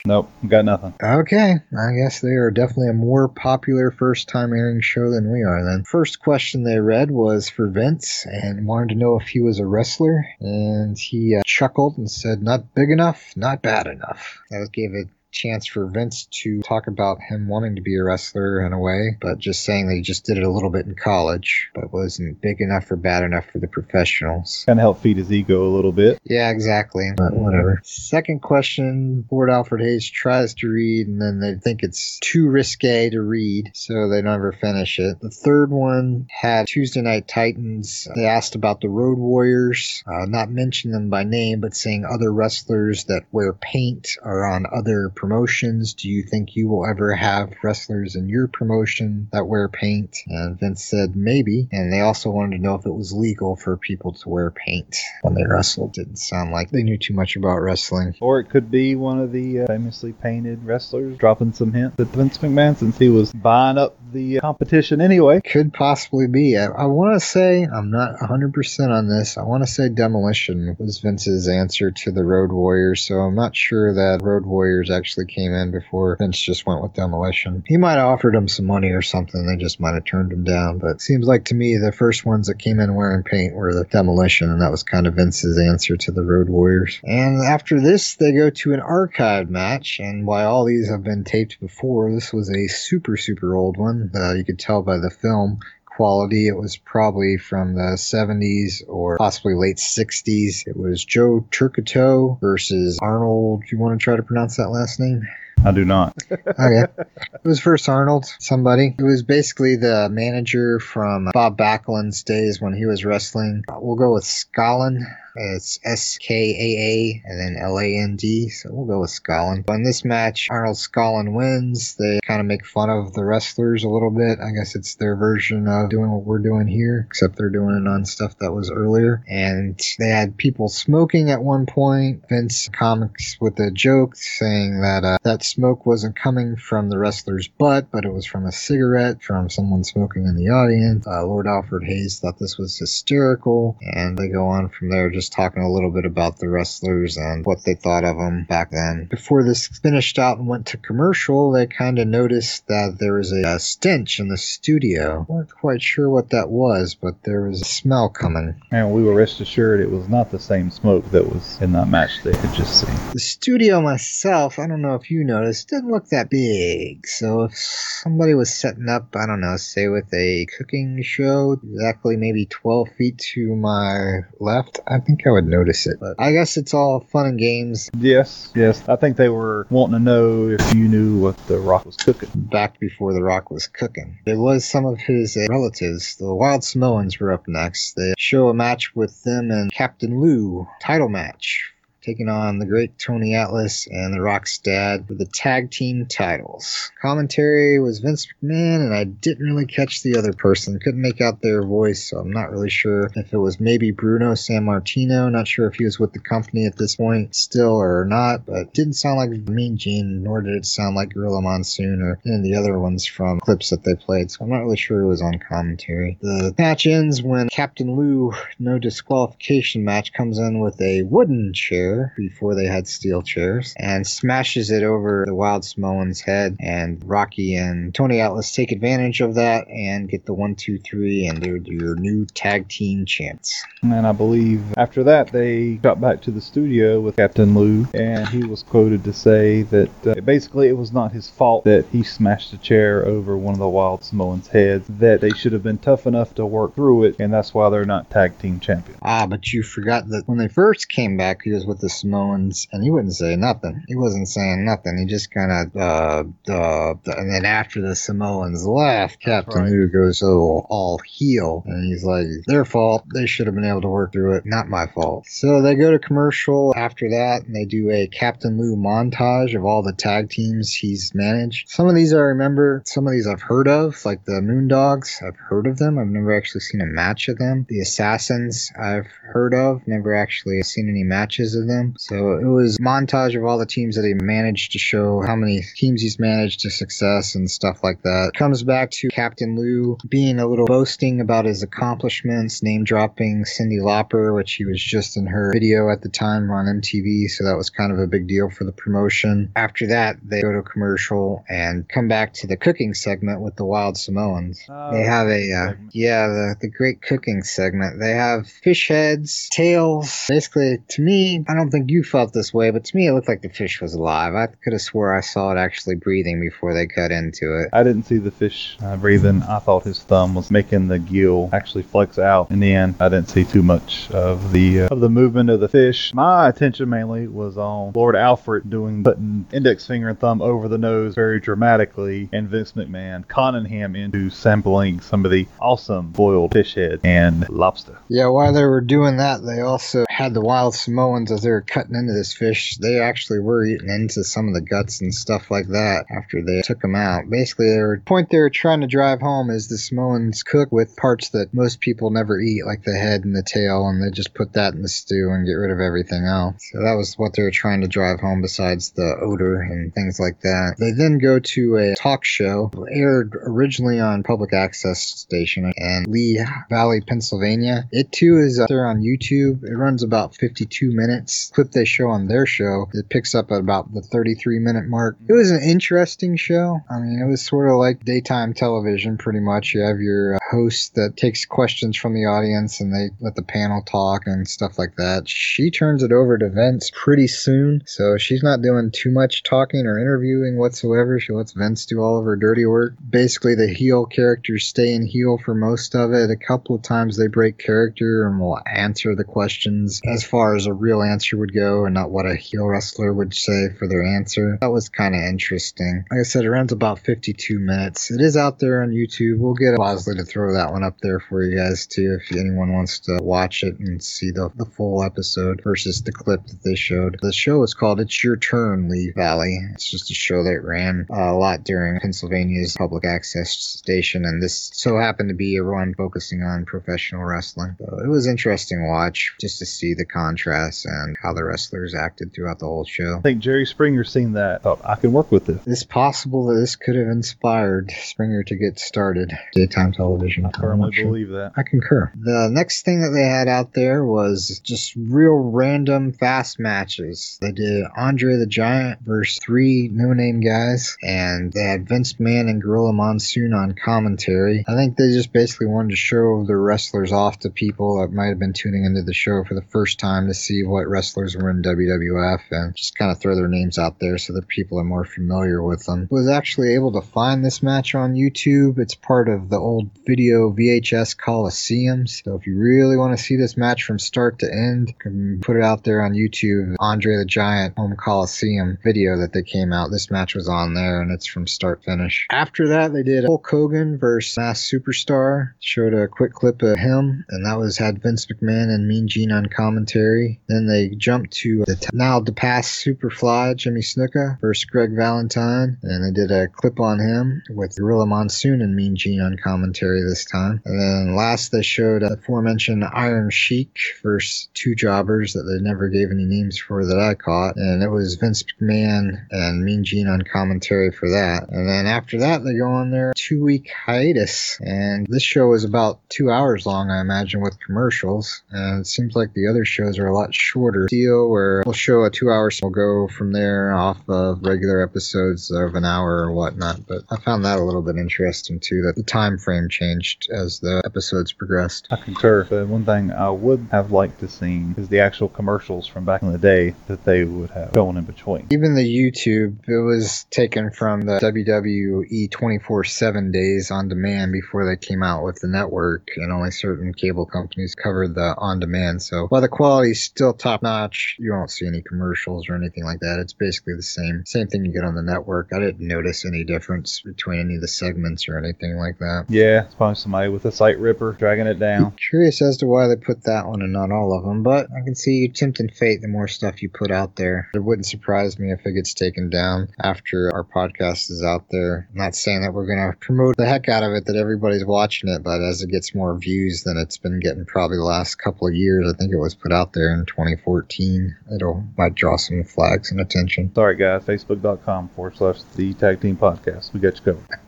Nope, got nothing. Okay, I guess they are definitely a more popular first-time airing show than we are then. First question they read was for Vince and wanted to know if he was a wrestler, and he chuckled and said, "Not big enough, not bad enough." That gave it chance for Vince to talk about him wanting to be a wrestler in a way, but just saying that he just did it a little bit in college, but wasn't big enough or bad enough for the professionals. Kind of helped feed his ego a little bit. Yeah, exactly. But whatever. Second question, Lord Alfred Hayes tries to read, and then they think it's too risque to read, so they never finish it. The third one had Tuesday Night Titans. They asked about the Road Warriors, not mentioning them by name, but saying other wrestlers that wear paint are on other promotions. Do you think you will ever have wrestlers in your promotion that wear paint? And Vince said maybe, and they also wanted to know if it was legal for people to wear paint when they wrestled. Didn't sound like they knew too much about wrestling. Or it could be one of the famously painted wrestlers dropping some hints at Vince McMahon, since he was buying up the competition anyway. Could possibly be. I want to say, I'm not 100% on this, I want to say Demolition was Vince's answer to the Road Warriors, so I'm not sure that Road Warriors actually came in before Vince just went with Demolition. He might have offered him some money or something, they just might have turned him down, but it seems like to me the first ones that came in wearing paint were the Demolition, and that was kind of Vince's answer to the Road Warriors. And after this, they go to an archive match, and while all these have been taped before, this was a super old one. You could tell by the film quality, it was probably from the 70s or possibly late 60s. It was Joe Turcotte versus Arnold. Do you want to try to pronounce that last name? I do not. Okay. It was first Arnold, somebody. It was basically the manager from Bob Backlund's days when he was wrestling. We'll go with Skaaland. It's S-K-A-A and then L-A-N-D, so we'll go with Skaaland. In this match, Arnold Skaaland wins. They kind of make fun of the wrestlers a little bit. I guess it's their version of doing what we're doing here, except they're doing it on stuff that was earlier. And they had people smoking at one point. Vince comics with a joke saying that that smoke wasn't coming from the wrestler's butt, but it was from a cigarette from someone smoking in the audience. Lord Alfred Hayes thought this was hysterical, and they go on from there, just talking a little bit about the wrestlers and what they thought of them back then. Before this finished out and went to commercial, they kind of noticed that there was a stench in the studio. Weren't quite sure what that was, but there was a smell coming. And we were rest assured it was not the same smoke that was in that match they had just seen. The studio myself, I don't know if you noticed, didn't look that big. So if somebody was setting up, I don't know, say with a cooking show, exactly maybe 12 feet to my left, I think I would notice it, but I guess it's all fun and games. Yes. I think they were wanting to know if you knew what The Rock was cooking. Back before The Rock was cooking. There was some of his relatives. The Wild Samoans were up next. They show a match with them and Captain Lou. Title match. Taking on the great Tony Atlas and The Rock's dad for the tag team titles. Commentary was Vince McMahon, and I didn't really catch the other person. Couldn't make out their voice, so I'm not really sure if it was maybe Bruno Sammartino. Not sure if he was with the company at this point still or not, but it didn't sound like Mean Gene, nor did it sound like Gorilla Monsoon or any of the other ones from clips that they played, so I'm not really sure who was on commentary. The match ends when Captain Lou, no disqualification match, comes in with a wooden chair before they had steel chairs, and smashes it over the Wild Samoan's head, and Rocky and Tony Atlas take advantage of that and get the 1, 2, 3, and they're your new tag team champs. And I believe after that they got back to the studio with Captain Lou, and he was quoted to say that basically it was not his fault that he smashed a chair over one of the Wild Samoan's heads, that they should have been tough enough to work through it, and that's why they're not tag team champions. But you forgot that when they first came back, he was with the Samoans, and he wouldn't say nothing. He wasn't saying nothing. He just kind of, and then after the Samoans left, Captain Lou goes all heel, and he's like, their fault. They should have been able to work through it. Not my fault. So they go to commercial after that, and they do a Captain Lou montage of all the tag teams he's managed. Some of these I remember. Some of these I've heard of, like the Moondogs. I've heard of them. I've never actually seen a match of them. The Assassins I've heard of. Never actually seen any matches of them. So it was a montage of all the teams that he managed to show how many teams he's managed to success and stuff like that. Comes back to Captain Lou being a little boasting about his accomplishments, name-dropping Cyndi Lauper, which he was just in her video at the time on MTV, so that was kind of a big deal for the promotion. After that, they go to commercial and come back to the cooking segment with the Wild Samoans. They have a, the great cooking segment. They have fish heads, tails. Basically, to me, I don't think you felt this way, but to me it looked like the fish was alive. I could have swore I saw it actually breathing before they cut into it. I didn't see the fish breathing. I thought his thumb was making the gill actually flex out. In the end, I didn't see too much of the movement of the fish. My attention mainly was on Lord Alfred putting index finger and thumb over the nose very dramatically, and Vince McMahon conning him into sampling some of the awesome boiled fish head and lobster. Yeah, while they were doing that, they also had the Wild Samoans as they were cutting into this fish, they actually were eating into some of the guts and stuff like that after they took them out. Basically, the point they were trying to drive home is the Samoans cook with parts that most people never eat, like the head and the tail, and they just put that in the stew and get rid of everything else. So that was what they were trying to drive home besides the odor and things like that. They then go to a talk show, aired originally on public access station in Lee Valley, Pennsylvania. It too is up there on YouTube. It runs about 52 minutes. Clip they show on their show, it picks up at about the 33-minute mark. It was an interesting show. I mean, it was sort of like daytime television, pretty much. You have your host that takes questions from the audience and they let the panel talk and stuff like that. She turns it over to Vince pretty soon, so she's not doing too much talking or interviewing whatsoever. She lets Vince do all of her dirty work. Basically, the heel characters stay in heel for most of it. A couple of times they break character and will answer the questions as far as a real answer would go and not what a heel wrestler would say for their answer. That was kind of interesting. Like I said, it runs about 52 minutes. It is out there on YouTube. We'll get Bosley to throw that one up there for you guys too if anyone wants to watch it and see the full episode versus the clip that they showed. The show is called It's Your Turn, Lee Valley. It's just a show that ran a lot during Pennsylvania's public access station, and this so happened to be a run focusing on professional wrestling. So it was interesting to watch just to see the contrast and how the wrestlers acted throughout the whole show. I think Jerry Springer seen that. Oh, I can work with this. It's possible that this could have inspired Springer to get started. Daytime television. I firmly believe that. I concur. The next thing that they had out there was just real random fast matches. They did Andre the Giant versus 3 no-name guys, and they had Vince McMahon and Gorilla Monsoon on commentary. I think they just basically wanted to show the wrestlers off to people that might have been tuning into the show for the first time to see what wrestlers were in WWF and just kind of throw their names out there so that people are more familiar with them. I was actually able to find this match on YouTube. It's part of the old video VHS Coliseum. So if you really want to see this match from start to end, you can put it out there on YouTube. Andre the Giant Home Coliseum video that they came out. This match was on there and it's from start to finish. After that, they did Hulk Hogan versus Masked Superstar. Showed a quick clip of him, and that was had Vince McMahon and Mean Gene on commentary. Then they jumped to the now past Superfly Jimmy Snuka versus Greg Valentine, and they did a clip on him with Gorilla Monsoon and Mean Gene on commentary this time. And then last they showed the aforementioned Iron Sheik versus 2 jobbers that they never gave any names for that I caught, and it was Vince McMahon and Mean Gene on commentary for that. And then after that they go on their 2-week hiatus, and this show is about 2 hours long, I imagine, with commercials, and it seems like the other shows are a lot shorter deal where we'll show a 2 hour, so we'll go from there off of regular episodes of an hour or whatnot. But I found that a little bit interesting too, that the time frame changed as the episodes progressed. I concur, but one thing I would have liked to see is the actual commercials from back in the day that they would have going in between. Even the YouTube, it was taken from the WWE 24/7 days on demand before they came out with the network, and only certain cable companies covered the on demand. So while the quality's still top notch, you won't see any commercials or anything like that. It's basically the same thing you get on the network. I didn't notice any difference between any of the segments or anything like that. Yeah, it's probably somebody with a sight ripper dragging it down. I'm curious as to why they put that one and not all of them, but I can see you tempting fate the more stuff you put out there. It wouldn't surprise me if it gets taken down after our podcast is out there. I'm not saying that we're going to promote the heck out of it, that everybody's watching it, but as it gets more views than it's been getting probably the last couple of years. I think it was put out there in 2014. It'll might draw some flags and attention. Sorry, guys. Facebook.com/the Tag Team Podcast. We got you covered.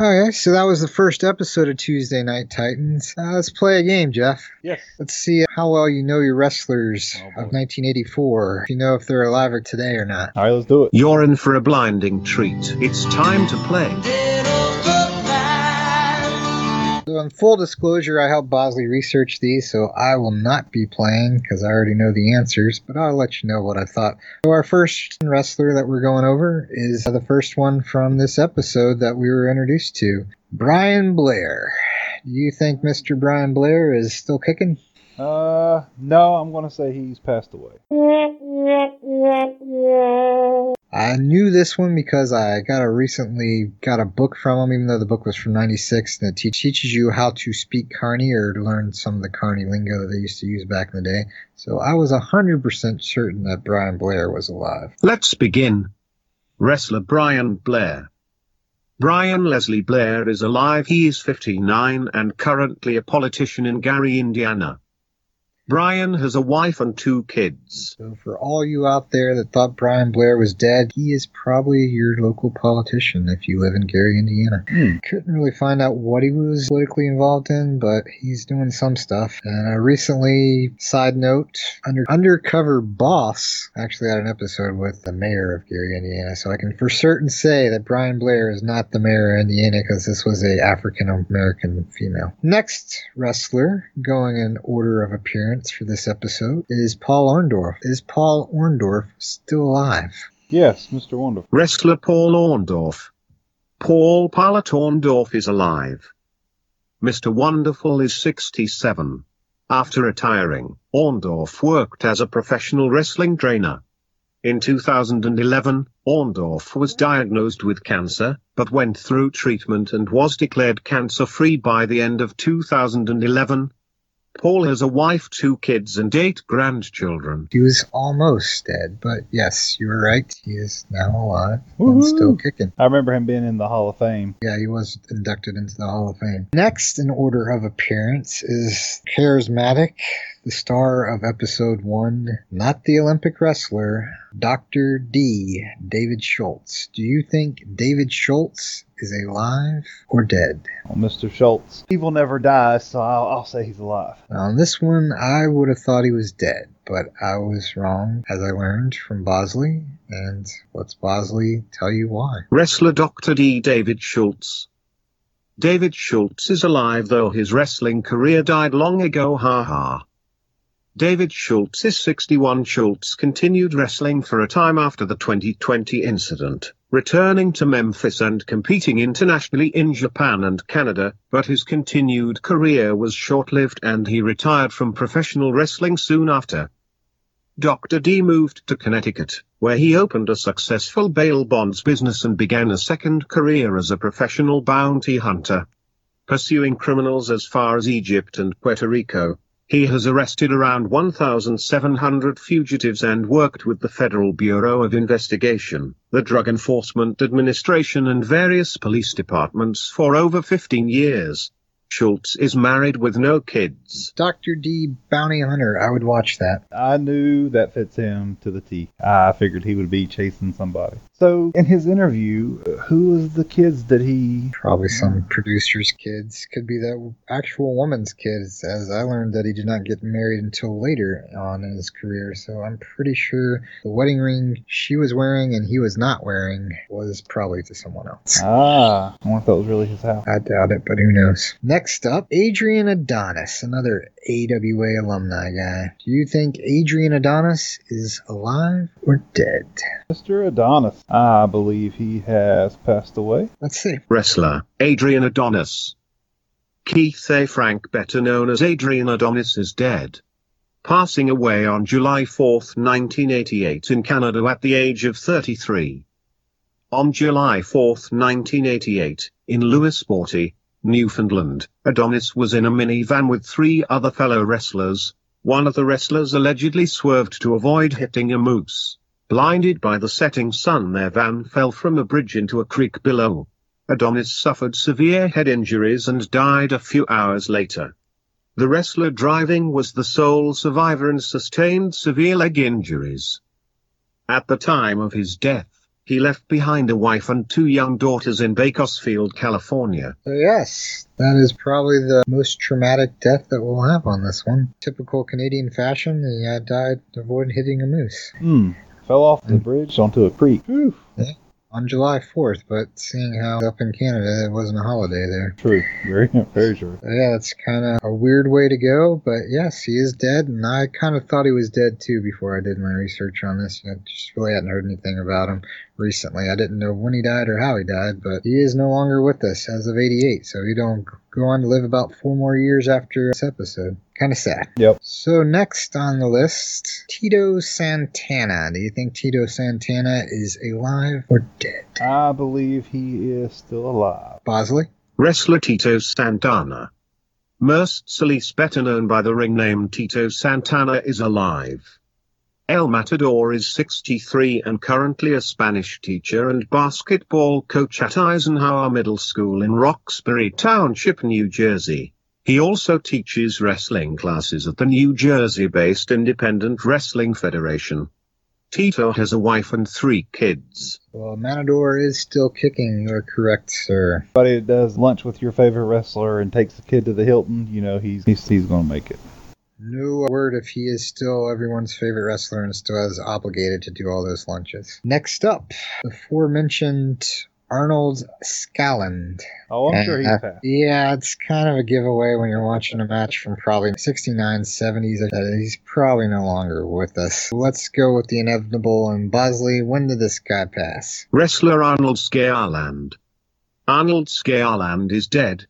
Okay, so that was the first episode of Tuesday Night Titans. Let's play a game, Jeff. Yes. Let's see how well you know your wrestlers of 1984. If you know if they're alive or today or not. All right, let's do it. You're in for a blinding treat. It's time to play. So in full disclosure, I helped Bosley research these, so I will not be playing because I already know the answers, but I'll let you know what I thought. So our first wrestler that we're going over is the first one from this episode that we were introduced to, Brian Blair. Do you think Mr. Brian Blair is still kicking? No, I'm going to say he's passed away. I I knew this one because I recently got a book from him, even though the book was from 96, and it teaches you how to speak Carney or to learn some of the Carney lingo that they used to use back in the day. So I was 100% certain that Brian Blair was alive. Let's begin. Wrestler Brian Blair. Brian Leslie Blair is alive. He is 59 and currently a politician in Gary, Indiana. Brian has a wife and 2 kids. So for all you out there that thought Brian Blair was dead, he is probably your local politician if you live in Gary, Indiana. Couldn't really find out what he was politically involved in, but he's doing some stuff. And recently, side note, Undercover Boss actually had an episode with the mayor of Gary, Indiana. So I can for certain say that Brian Blair is not the mayor of Indiana because this was an African-American female. Next wrestler, going in order of appearance, for this episode is Paul Orndorff. Is Paul Orndorff still alive? Yes, Mr. Orndorff. Wrestler Paul Orndorff. Paul Pilot Orndorff is alive. Mr. Wonderful is 67. After retiring, Orndorff worked as a professional wrestling trainer. In 2011, Orndorff was diagnosed with cancer, but went through treatment and was declared cancer-free by the end of 2011. Paul has a wife, 2 kids, and 8 grandchildren. He was almost dead, but yes, you were right. He is now alive and still kicking. I remember him being in the Hall of Fame. Yeah, he was inducted into the Hall of Fame. Next in order of appearance is Charismatic, the star of episode 1, not the Olympic wrestler, Dr. D, David Schultz. Do you think David Schultz is alive or dead? Well, Mr. Schultz, evil never dies, so I'll say he's alive. Now, on this one, I would have thought he was dead, but I was wrong, as I learned from Bosley. And what's Bosley tell you why? Wrestler Dr. D. David Schultz. David Schultz is alive, though his wrestling career died long ago. David Schultz is 61. Schultz continued wrestling for a time after the 2020 incident, returning to Memphis and competing internationally in Japan and Canada, but his continued career was short-lived and he retired from professional wrestling soon after. Dr. D moved to Connecticut, where he opened a successful bail bonds business and began a second career as a professional bounty hunter, pursuing criminals as far as Egypt and Puerto Rico. He has arrested around 1,700 fugitives and worked with the Federal Bureau of Investigation, the Drug Enforcement Administration and various police departments for over 15 years. Schultz is married with no kids. Dr. D, bounty hunter, I would watch that. I knew that fits him to the T. I figured he would be chasing somebody. So, in his interview, who was the kids that he... Probably some producer's kids. Could be that actual woman's kids, as I learned that he did not get married until later on in his career. So, I'm pretty sure the wedding ring she was wearing and he was not wearing was probably to someone else. Ah, I wonder if that was really his house. I doubt it, but who knows. Next up, Adrian Adonis, another AWA alumni guy. Do you think Adrian Adonis is alive or dead? Mr. Adonis, I believe he has passed away. Let's see. Wrestler Adrian Adonis. Keith A. Frank, better known as Adrian Adonis, is dead, passing away on July 4, 1988 in Canada at the age of 33. On July 4, 1988, in Louisbourg, Newfoundland, Adonis was in a minivan with 3 other fellow wrestlers. One of the wrestlers allegedly swerved to avoid hitting a moose. Blinded by the setting sun, their van fell from a bridge into a creek below. Adonis suffered severe head injuries and died a few hours later. The wrestler driving was the sole survivor and sustained severe leg injuries. At the time of his death, he left behind a wife and 2 young daughters in Bakersfield, California. Yes, that is probably the most traumatic death that we'll have on this one. Typical Canadian fashion, he died to avoid hitting a moose. Fell off the bridge onto a creek. Yeah, on July 4th, but seeing how up in Canada, it wasn't a holiday there. True. Very true. Yeah, that's kind of a weird way to go, but yes, he is dead, and I kind of thought he was dead too before I did my research on this. I just really hadn't heard anything about him recently. I didn't know when he died or how he died, but he is no longer with us as of 88, so he don't go on to live about 4 more years after this episode. Kind of sad. Yep. So next on the list, Tito Santana. Do you think Tito Santana is alive or dead? I believe he is still alive. Bosley? Wrestler Tito Santana, Mercedes better known by the ring name Tito Santana, is alive. El Matador is 63 and currently a Spanish teacher and basketball coach at Eisenhower Middle School in Roxbury Township, New Jersey. He also teaches wrestling classes at the New Jersey-based Independent Wrestling Federation. Tito has a wife and 3 kids. Well, Matador is still kicking, you're correct, sir. Somebody that does lunch with your favorite wrestler and takes the kid to the Hilton, you know he's going to make it. No word if he is still everyone's favorite wrestler and still is obligated to do all those lunches. Next up, the aforementioned Arnold Skaaland. Oh, I'm sure he passed. Yeah, it's kind of a giveaway when you're watching a match from probably 69, 70s. He's probably no longer with us. Let's go with the inevitable. And Bosley, when did this guy pass? Wrestler Arnold Skaaland. Arnold Skaaland is dead.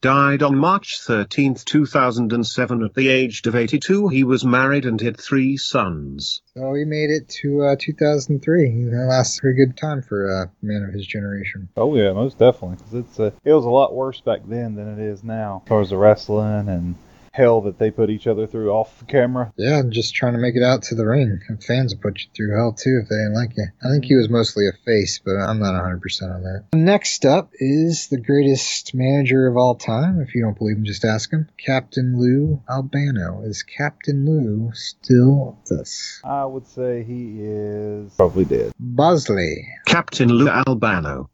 Died on March 13, 2007 at the age of 82. He was married and had 3 sons. So he made it to 2003. He lasted a pretty good time for a man of his generation. Oh yeah, most definitely. Cause it was a lot worse back then than it is now. As far as the wrestling and hell that they put each other through off the camera. Yeah, just trying to make it out to the ring. Fans will put you through hell too if they didn't like you. I think he was mostly a face, but I'm not 100% on that. Next up is the greatest manager of all time. If you don't believe him, just ask him. Captain Lou Albano. Is Captain Lou still with us? I would say he is probably dead. Bosley. Captain Lou Albano.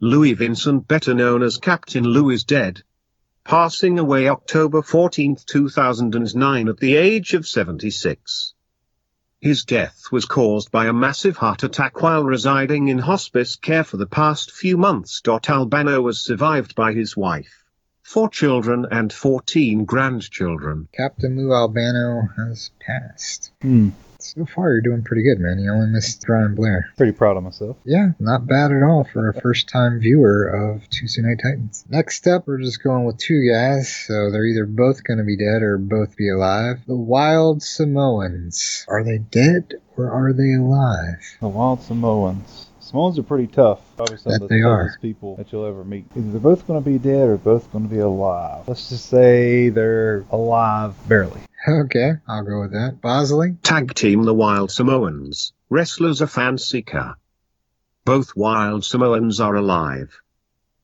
Louis Vincent, better known as Captain Lou, is dead. Passing away October 14, 2009 at the age of 76. His death was caused by a massive heart attack while residing in hospice care for the past few months. Albano was survived by his wife, 4 children and 14 grandchildren. Captain Lou Albano has passed. So far, you're doing pretty good, man. You only missed Brian Blair. Pretty proud of myself. Yeah, not bad at all for a first-time viewer of Tuesday Night Titans. Next up, we're just going with 2 guys, so they're either both going to be dead or both be alive. The Wild Samoans. Are they dead or are they alive? The Wild Samoans. Samoans are pretty tough. Probably some of the toughest people that you'll ever meet. Either they're both going to be dead or both going to be alive. Let's just say they're alive, barely. Okay, I'll go with that. Bosley? Tag team the Wild Samoans. Wrestlers a fancy car. Both Wild Samoans are alive.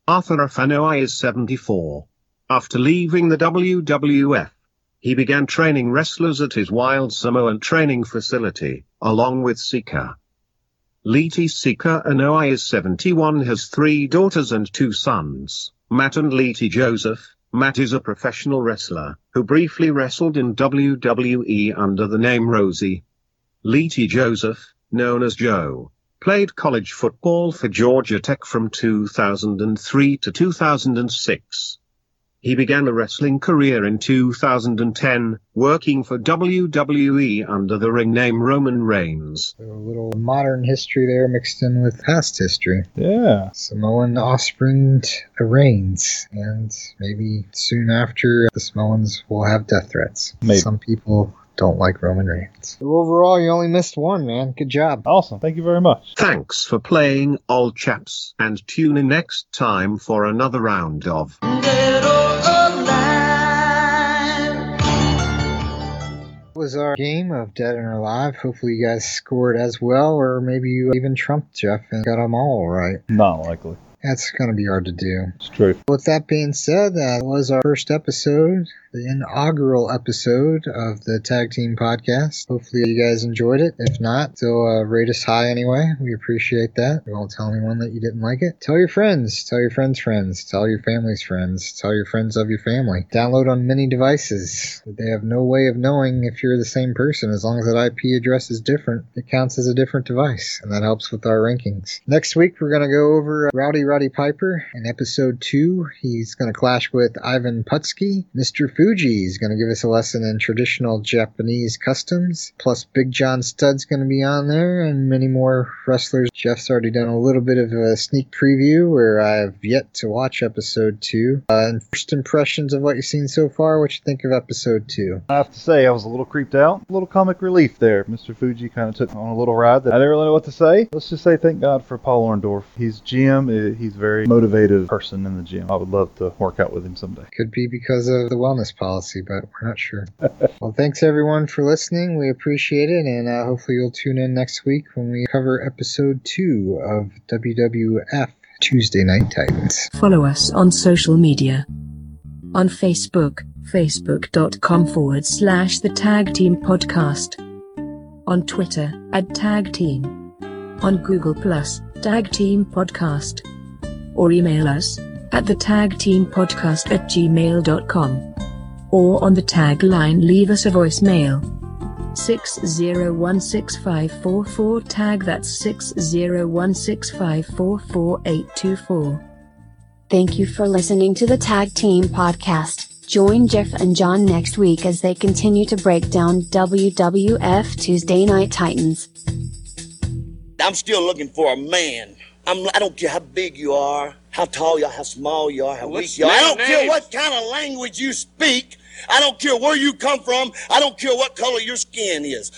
Arthur Afanoa is 74. After leaving the WWF, he began training wrestlers at his Wild Samoan training facility, along with Sika. Liti Sika Anoa is 71, has 3 daughters and 2 sons, Matt and Liti Joseph. Matt is a professional wrestler, who briefly wrestled in WWE under the name Rosie. Liti Joseph, known as Joe, played college football for Georgia Tech from 2003 to 2006. He began a wrestling career in 2010, working for WWE under the ring name Roman Reigns. A little modern history there mixed in with past history. Yeah. Samoan offspring Reigns, and maybe soon after the Samoans will have death threats. Maybe. Some people don't like Roman Reigns. So overall, you only missed 1, man. Good job. Awesome. Thank you very much. Thanks for playing, old chaps, and tune in next time for another round of Dead or Alive. That was our game of Dead and Alive. Hopefully you guys scored as well, or maybe you even trumped Jeff and got them all right. Not likely. That's going to be hard to do. It's true. With that being said, that was our first episode, the inaugural episode of the Tag Team Podcast. Hopefully you guys enjoyed it. If not, still rate us high anyway. We appreciate that. You won't tell anyone that you didn't like it. Tell your friends. Tell your friends' friends. Tell your family's friends. Tell your friends of your family. Download on many devices. They have no way of knowing if you're the same person. As long as that IP address is different, it counts as a different device, and that helps with our rankings. Next week, we're going to go over Rowdy Roddy Roddy Piper. In episode 2, he's going to clash with Ivan Putski. Mr. Fuji is going to give us a lesson in traditional Japanese customs. Plus, Big John Studd's going to be on there, and many more wrestlers. Jeff's already done a little bit of a sneak preview where I have yet to watch episode 2. And first impressions of what you've seen so far, what you think of episode 2? I have to say, I was a little creeped out. A little comic relief there. Mr. Fuji kind of took on a little ride that I didn't really know what to say. Let's just say thank God for Paul Orndorff. He's GM. He's a very motivated person in the gym. I would love to work out with him someday. Could be because of the wellness policy, but we're not sure. Well, thanks everyone for listening. We appreciate it, and hopefully you'll tune in next week when we cover episode 2 of WWF Tuesday Night Titans. Follow us on social media. On Facebook, facebook.com/The Tag Team Podcast. On Twitter, @Tag Team. On Google Plus, Tag Team Podcast. Or email us at thetagteampodcast@gmail.com. Or on the tagline, leave us a voicemail. 6016544 tag, that's 6016544 824. Thank you for listening to the Tag Team Podcast. Join Jeff and John next week as they continue to break down WWF Tuesday Night Titans. I'm still looking for a man. I don't care how big you are, how tall you are, how small you are, how weak you are. I don't care what kind of language you speak. I don't care where you come from. I don't care what color your skin is.